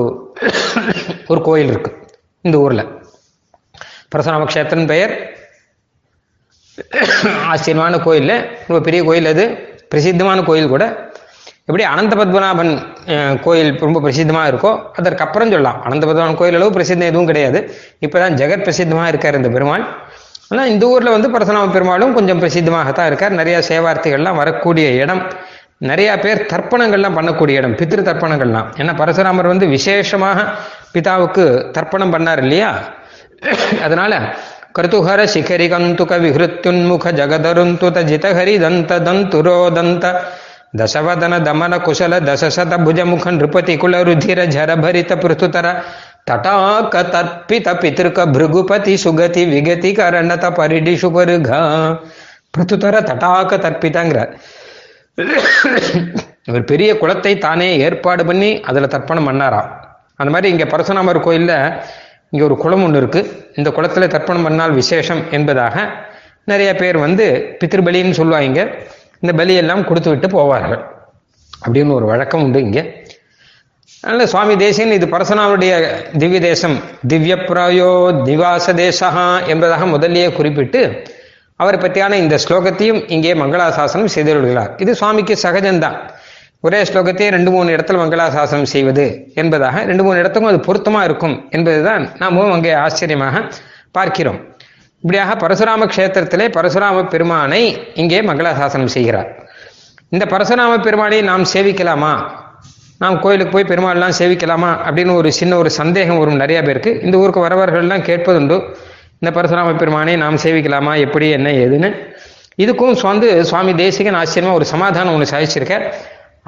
ஒரு கோயில் இருக்கு இந்த ஊரில். பரசுராம கஷேத்திரன் பெயர். ஆச்சரியமான கோயில், ரொம்ப பெரிய கோயில், அது பிரசித்தமான கோயில் கூட. எப்படி அனந்த பத்மநாபன் கோயில் ரொம்ப பிரசித்தமாக இருக்கோ அதற்கப்புறம் சொல்லலாம். அனந்த பத்மநாபன் கோயில் அளவு பிரசித்தம் எதுவும் கிடையாது. இப்போ தான் ஜெகத் பிரசித்தமாக இருக்கார் இந்த பெருமாள். ஆனால் இந்த ஊரில் வந்து பரசுராம பெருமாளும் கொஞ்சம் பிரசித்தமாகத்தான் இருக்கார். நிறையா சேவார்த்திகள்லாம் வரக்கூடிய இடம், நிறையா பேர் தர்ப்பணங்கள்லாம் பண்ணக்கூடிய இடம், பித்ரு தர்ப்பணங்கள்லாம். ஏன்னா பரசுராமர் வந்து விசேஷமாக பிதாவுக்கு தர்ப்பணம் பண்ணார் இல்லையா? அதனால கருத்துஹர சிகரிகந்துக விஹ்ருத்யுன்முக ஜகதருந்து தஜிதஹரி தந்த தந்துரோதந்த தசவதன தமன குசல தசசத புஜமுக நிருபதி குலருதிர ஜரபரித பிருத்துதர தடாக தற்பித பித்ருக பிருகுபதி சுகதி விகதி கரணத பரிடி சுபருக பிருத்துதர தடாக தற்பிதங்கிறார். ஒரு பெரிய குளத்தை தானே ஏற்பாடு பண்ணி அதில் தர்ப்பணம் பண்ணாராம். அந்த மாதிரி இங்கே பரசுராமர் கோயிலில் இங்கே ஒரு குளம் ஒன்று இருக்குது. இந்த குளத்தில் தர்ப்பணம் பண்ணால் விசேஷம் என்பதாக நிறைய பேர் வந்து பித்திருபலின்னு சொல்லுவாங்க. இந்த பலியெல்லாம் கொடுத்து விட்டு போவார்கள் அப்படின்னு ஒரு வழக்கம் உண்டு இங்கே. அதனால் சுவாமி தேசிகன் இது பரசுராமருடைய திவ்ய தேசம், திவ்ய பிராயோ திவாச தேசா என்பதாக முதல்லையே குறிப்பிட்டு அவரை பற்றியான இந்த ஸ்லோகத்தையும் இங்கே மங்களாசாசனம் செய்திருக்கிறார். இது சுவாமிக்கு சகஜம்தான். ஒரே ஸ்லோகத்தையே ரெண்டு மூணு இடத்துல மங்களாசாசனம் செய்வது என்பதாக ரெண்டு மூணு இடத்துக்கும் அது பொருத்தமாக இருக்கும் என்பதுதான் நாமும் அங்கே ஆச்சரியமாக பார்க்கிறோம். இப்படியாக பரசுராம கஷேத்திரத்திலே பரசுராம பெருமானை இங்கே மங்களாசாசனம் செய்கிறார். இந்த பரசுராம பெருமானை நாம் சேவிக்கலாமா, நாம் கோயிலுக்கு போய் பெருமாள்லாம் சேவிக்கலாமா அப்படின்னு ஒரு சின்ன ஒரு சந்தேகம் வரும் நிறையா பேருக்கு. இந்த ஊருக்கு வரவர்கள்லாம் கேட்பதுண்டு, இந்த பரசுராம பெருமானை நாம் சேவிக்கலாமா, எப்படி, என்ன, ஏதுன்னு. இதுக்கும் வந்து சுவாமி தேசிகன் ஆச்சரியமாக ஒரு சமாதானம் ஒன்று சாதிச்சிருக்கார்.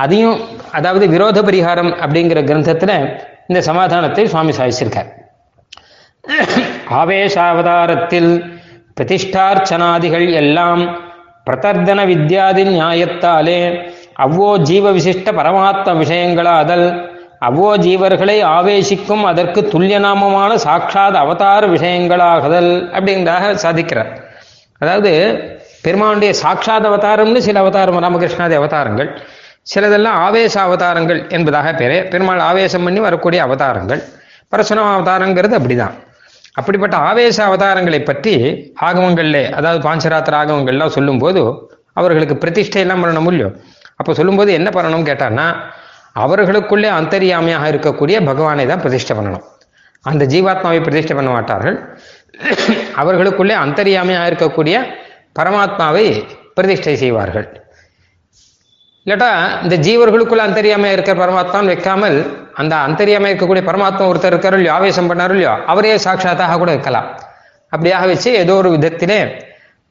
அதையும், அதாவது விரோத பரிகாரம் அப்படிங்கிற கிரந்தத்தில் இந்த சமாதானத்தை சுவாமி சாதிச்சிருக்கார். ஆவேசாவதாரத்தில் பிரதிஷ்டார்ச்சனாதிகள் எல்லாம் பிரதர்தன வித்யாதி நியாயத்தாலே அவ்வோ ஜீவ விசிஷ்ட பரமாத்ம விஷயங்களாதல் அவ்வோ ஜீவர்களை ஆவேசிக்கும் அதற்கு துல்லியநாமமான சாட்சாத் அவதார விஷயங்களாகதல் அப்படிங்கிறதாக சாதிக்கிறார். அதாவது பெருமானுடைய சாட்சாத் அவதாரம்னு சில அவதாரம், ராமகிருஷ்ணாதி அவதாரங்கள், சிலதெல்லாம் ஆவேச அவதாரங்கள் என்பதாக பேரே. பெருமாள் ஆவேசம் பண்ணி வரக்கூடிய அவதாரங்கள் பரசுராம அவதாரங்கிறது அப்படிதான். அப்படிப்பட்ட ஆவேச அவதாரங்களை பற்றி ஆகமங்களில், அதாவது பாஞ்சராத்திர ஆகமங்கள்லாம் சொல்லும்போது அவர்களுக்கு பிரதிஷ்டையெல்லாம் பண்ணணும் இல்லையோ? அப்போ சொல்லும்போது என்ன பண்ணணும்னு கேட்டான்னா, அவர்களுக்குள்ளே அந்தரியாமையாக இருக்கக்கூடிய பகவானை தான் பிரதிஷ்டை பண்ணணும். அந்த ஜீவாத்மாவை பிரதிஷ்டை பண்ண மாட்டார்கள். அவர்களுக்குள்ளே அந்தரியாமையாக இருக்கக்கூடிய பரமாத்மாவை பிரதிஷ்டை செய்வார்கள். இல்லாட்டா இந்த ஜீவர்களுக்குள்ள அந்தரியாமையாக இருக்கிற பரமாத்மான்னு வைக்காமல் அந்த அந்தரியாமையாக இருக்கக்கூடிய பரமாத்மா ஒருத்தர் இருக்காரோ இல்லையோ, ஆவேசம் பண்ணாரோ இல்லையோ, அவரே சாட்சாத்தாக கூட இருக்கலாம். அப்படியாக வச்சு ஏதோ ஒரு விதத்திலே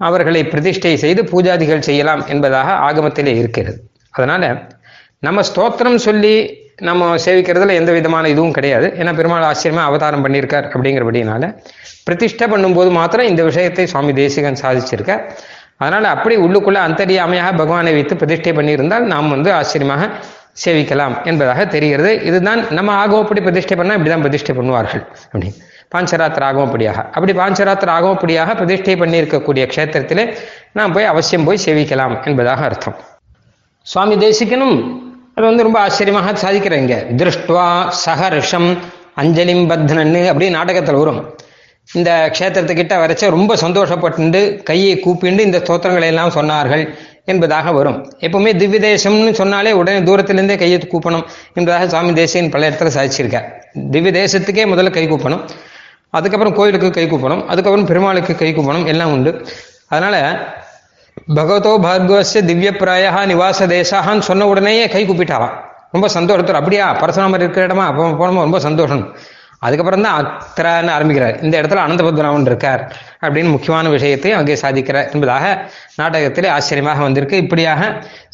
அவர்களை பிரதிஷ்டை செய்து பூஜாதிகள் செய்யலாம் என்பதாக ஆகமத்திலே இருக்கிறது. அதனால நம்ம ஸ்தோத்திரம் சொல்லி நம்ம சேவிக்கிறதுல எந்த விதமான இதுவும் கிடையாது. ஏன்னா பெருமாள் ஆச்சரியமா அவதாரம் பண்ணியிருக்கார் அப்படிங்கிறபடினால பிரதிஷ்டை பண்ணும்போது மாத்திரம் இந்த விஷயத்தை சுவாமி தேசிகன் சாதிச்சிருக்கார். அதனால் அப்படி உள்ளுக்குள்ளே அந்தரியாமையாக பகவானை வைத்து பிரதிஷ்டை பண்ணியிருந்தால் நாம் வந்து ஆச்சரியமாக சேவிக்கலாம் என்பதாக தெரிகிறது. இதுதான் நம்ம ஆகமப்படி பிரதிஷ்டை பண்ணால் இப்படி தான் பிரதிஷ்டை பண்ணுவார்கள் அப்படி பாஞ்சராத்திர ஆகமப்படியாக. அப்படி பாஞ்சராத்திர ஆகமப்படியாக பிரதிஷ்டை பண்ணியிருக்கக்கூடிய க்ஷேத்திரத்திலே நாம் போய் அவசியம் போய் சேவிக்கலாம் என்பதாக அர்த்தம். சுவாமி தேசிகனும் அது வந்து ரொம்ப ஆச்சரியமாக சாதிக்கிறாங்க. திருஷ்டுவா சஹர்ஷம் அஞ்சலிம் பத்னன்னு அப்படி நாடகத்தில் வரும். இந்த க்ஷேத்திரத்துக்கிட்ட வரைச்ச ரொம்ப சந்தோஷப்பட்டு கையை கூப்பிண்டு இந்த ஸ்தோத்திரங்களை எல்லாம் சொன்னார்கள் என்பதாக வரும். எப்பவுமே திவ்ய தேசம்னு சொன்னாலே உடனே தூரத்திலிருந்தே கையை கூப்பணும் என்பதாக சுவாமி தேசிகன் பல இடத்துல சாதிச்சிருக்கார். திவ்ய தேசத்துக்கே முதல்ல கை கூப்பணும், அதுக்கப்புறம் கோயிலுக்கு கை கூப்பணும், அதுக்கப்புறம் பெருமாளுக்கு கை கூப்பணும், எல்லாம் உண்டு. அதனால பகவதோ பார்கவஸ்ய திவ்ய பிராயா நிவாச தேசான்னு சொன்ன உடனேயே கை கூப்பிட்டாலாம். ரொம்ப சந்தோஷத்தோடு அப்படியா பரசுராமர் இருக்கிற இடமா அப்போ போனோமா, ரொம்ப சந்தோஷம். அதுக்கப்புறம் தான் அத்திரான்னு ஆரம்பிக்கிறார். இந்த இடத்துல அனந்த பத்மநாபன் இருக்கார் அப்படின்னு முக்கியமான விஷயத்தையும் அங்கே சாதிக்கிறார் என்பதாக நாடகத்திலே ஆச்சரியமாக வந்திருக்கு. இப்படியாக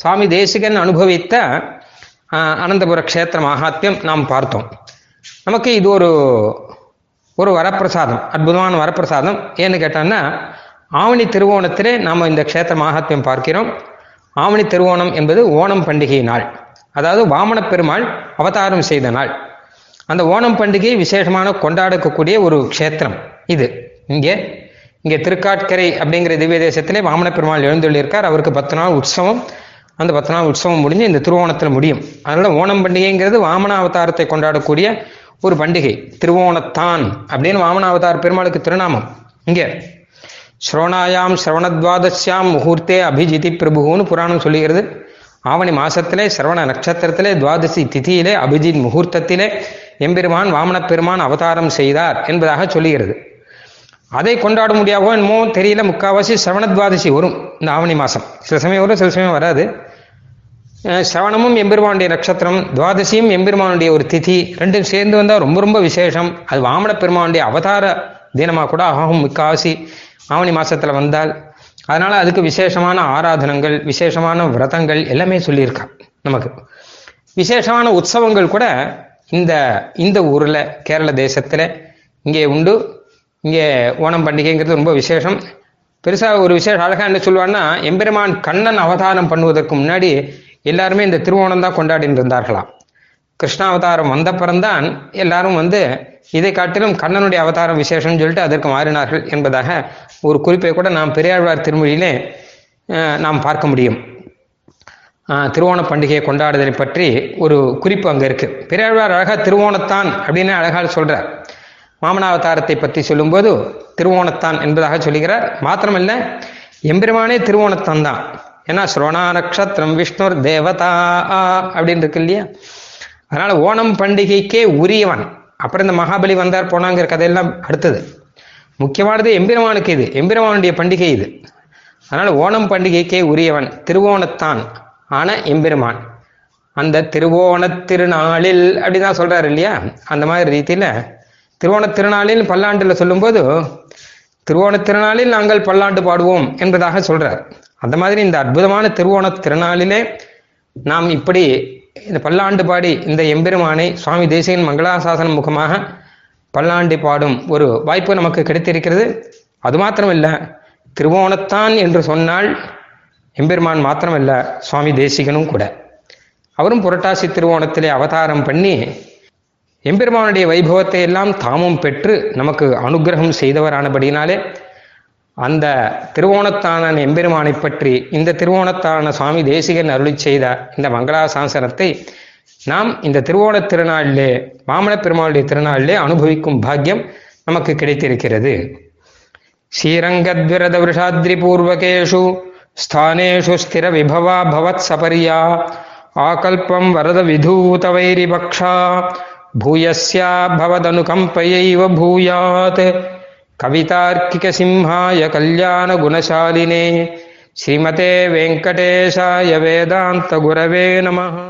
சுவாமி தேசிகன் அனுபவித்த அனந்தபுர க்ஷேத்திர மகாத்மியம் நாம் பார்த்தோம். நமக்கு இது ஒரு ஒரு வரப்பிரசாதம், அற்புதமான வரப்பிரசாதம். ஏன்னு கேட்டோம்னா, ஆவணி திருவோணத்திலே நாம் இந்த க்ஷேத்திர மகாத்மியம் பார்க்கிறோம். ஆவணி திருவோணம் என்பது ஓணம் பண்டிகை நாள், அதாவது வாமன பெருமாள் அவதாரம் செய்த நாள். அந்த ஓணம் பண்டிகையை விசேஷமான கொண்டாடக்கூடிய ஒரு க்ஷேத்திரம் இது. இங்கே இங்கே திருக்காட்கரை அப்படிங்கிற திவ்ய தேசத்திலே வாமன பெருமாள் எழுந்தொள்ளியிருக்கார். அவருக்கு பத்து நாள் உற்சவம், அந்த பத்து நாள் உற்சவம் முடிஞ்சு இந்த திருவோணத்தில் முடியும். அதனால் ஓணம் பண்டிகைங்கிறது வாமன அவதாரத்தை கொண்டாடக்கூடிய ஒரு பண்டிகை. திருவோணத்தான் அப்படின்னு வாமன அவதார பெருமாளுக்கு திருநாமம். இங்கே ஸ்ரோணாயாம் சிரவணத்வாதஸ்யாம் முகூர்த்தே அபிஜிதி பிரபுன்னு புராணம் சொல்லுகிறது. ஆவணி மாசத்திலே சிரவண நட்சத்திரத்திலே துவாதசி திதியிலே அபிஜித் முகூர்த்தத்திலே எம்பெருமான் வாமன பெருமான் அவதாரம் செய்தார் என்பதாக சொல்லுகிறது. அதை கொண்டாட முடியாவோ என்னமோ தெரியல, முக்காவாசி சிரவண துவாதசி வரும் இந்த ஆவணி மாசம். சில சமயம் வரும், சில சமயம் வராது. சிரவணமும் எம்பெருமானுடைய நட்சத்திரம், துவாதசியும் எம்பெருமானுடைய ஒரு திதி, ரெண்டும் சேர்ந்து வந்தால் ரொம்ப ரொம்ப விசேஷம். அது வாமன பெருமானுடைய அவதார தினமாக கூட ஆகும் முக்காவாசி ஆவணி மாசத்துல வந்தால். அதனால அதுக்கு விசேஷமான ஆராதனங்கள், விசேஷமான விரதங்கள் எல்லாமே சொல்லியிருக்கா. நமக்கு விசேஷமான உற்சவங்கள் கூட இந்த இந்த ஊர்ல கேரள தேசத்துல இங்கே உண்டு. இங்கே ஓணம் பண்டிகைங்கிறது ரொம்ப விசேஷம். பெருசா ஒரு விசேஷ அழகா என்ன சொல்லுவான்னா, எம்பெருமான் கண்ணன் அவதாரம் பண்ணுவதற்கு முன்னாடி எல்லாருமே இந்த திருவோணம் தான் கொண்டாடிட்டு இருந்தார்களாம். கிருஷ்ணாவதாரம் வந்த பிறந்தான் எல்லாரும் வந்து இதை காட்டிலும் கண்ணனுடைய அவதாரம் விசேஷம்னு சொல்லிட்டு அதற்கு மாறினார்கள் என்பதாக ஒரு குறிப்பை கூட நாம் பெரியாழ்வார் திருமொழியிலே நாம் பார்க்க முடியும். திருவோண பண்டிகையை கொண்டாடுதலை பற்றி ஒரு குறிப்பு அங்கே இருக்கு. பெரியாழ்வார் அழகா திருவோணத்தான் அப்படின்னு அழகாக சொல்றார். வாமனாவதாரத்தை பற்றி சொல்லும்போது திருவோணத்தான் என்பதாக சொல்லுகிறார். மாத்திரமல்ல, எம்பெருமானே திருவோணத்தான் தான். ஏன்னா ஸ்ரோணா நட்சத்திரம் விஷ்ணுர் தேவதா அப்படின்னு இருக்கு இல்லையா. அதனால ஓணம் பண்டிகைக்கே உரியவன். அப்புறம் இந்த மகாபலி வந்தார் போனாங்கிற கதையெல்லாம் அடுத்தது. முக்கியமானது எம்பெருமானுக்கு, இது எம்பெருமானுடைய பண்டிகை இது. அதனால ஓணம் பண்டிகைக்கே உரியவன் திருவோணத்தான் ஆன எம்பெருமான். அந்த திருவோணத்திருநாளில் அப்படிதான் சொல்றாரு இல்லையா. அந்த மாதிரி ரீதியில திருவோணத்திருநாளில் பல்லாண்டுல சொல்லும்போது திருவோணத்திருநாளில் நாங்கள் பல்லாண்டு பாடுவோம் என்பதாக சொல்றார். அந்த மாதிரி இந்த அற்புதமான திருவோணத்திருநாளிலே நாம் இப்படி இந்த பல்லாண்டு பாடி இந்த எம்பெருமானை சுவாமி தேசிகன் மங்களாசாசனம் முகமாக பல்லாண்டு பாடும் ஒரு வாய்ப்பு நமக்கு கிடைத்திருக்கிறது. அது மாத்திரமில்லை, திருவோணத்தான் என்று சொன்னால் எம்பெருமான் மாத்திரமில்லை, சுவாமி தேசிகனும் கூட. அவரும் புரட்டாசி திருவோணத்திலே அவதாரம் பண்ணி எம்பெருமானுடைய வைபவத்தை எல்லாம் தாமும் பெற்று நமக்கு அனுகிரகம் செய்தவரானபடியினாலே அந்த திருவோணத்தான எம்பெருமானை பற்றி இந்த திருவோணத்தான சுவாமி தேசிகன் அருளி செய்த இந்த மங்களாசாசனத்தை நாம் இந்த திருவோண திருநாளிலே வாமன பெருமாளுடைய திருநாளிலே அனுபவிக்கும் பாக்கியம் நமக்கு கிடைத்திருக்கிறது. ஸ்ரீரங்கத்விரத விருஷாத்ரி பூர்வகேஷு ஸ்தானேஷு ஸ்திர விபவா பவத் சபரியா ஆகல்பம் வரத விதூத வைரிபக்ஷா பூயஸ்யா பவதனுகம்பயைவ பூயாத் கவிதார்க்கிக சிம்ஹாய கல்யாண குணசாலினே ஸ்ரீமதே வெங்கடேசாய வேதாந்த குரவே நமஹ.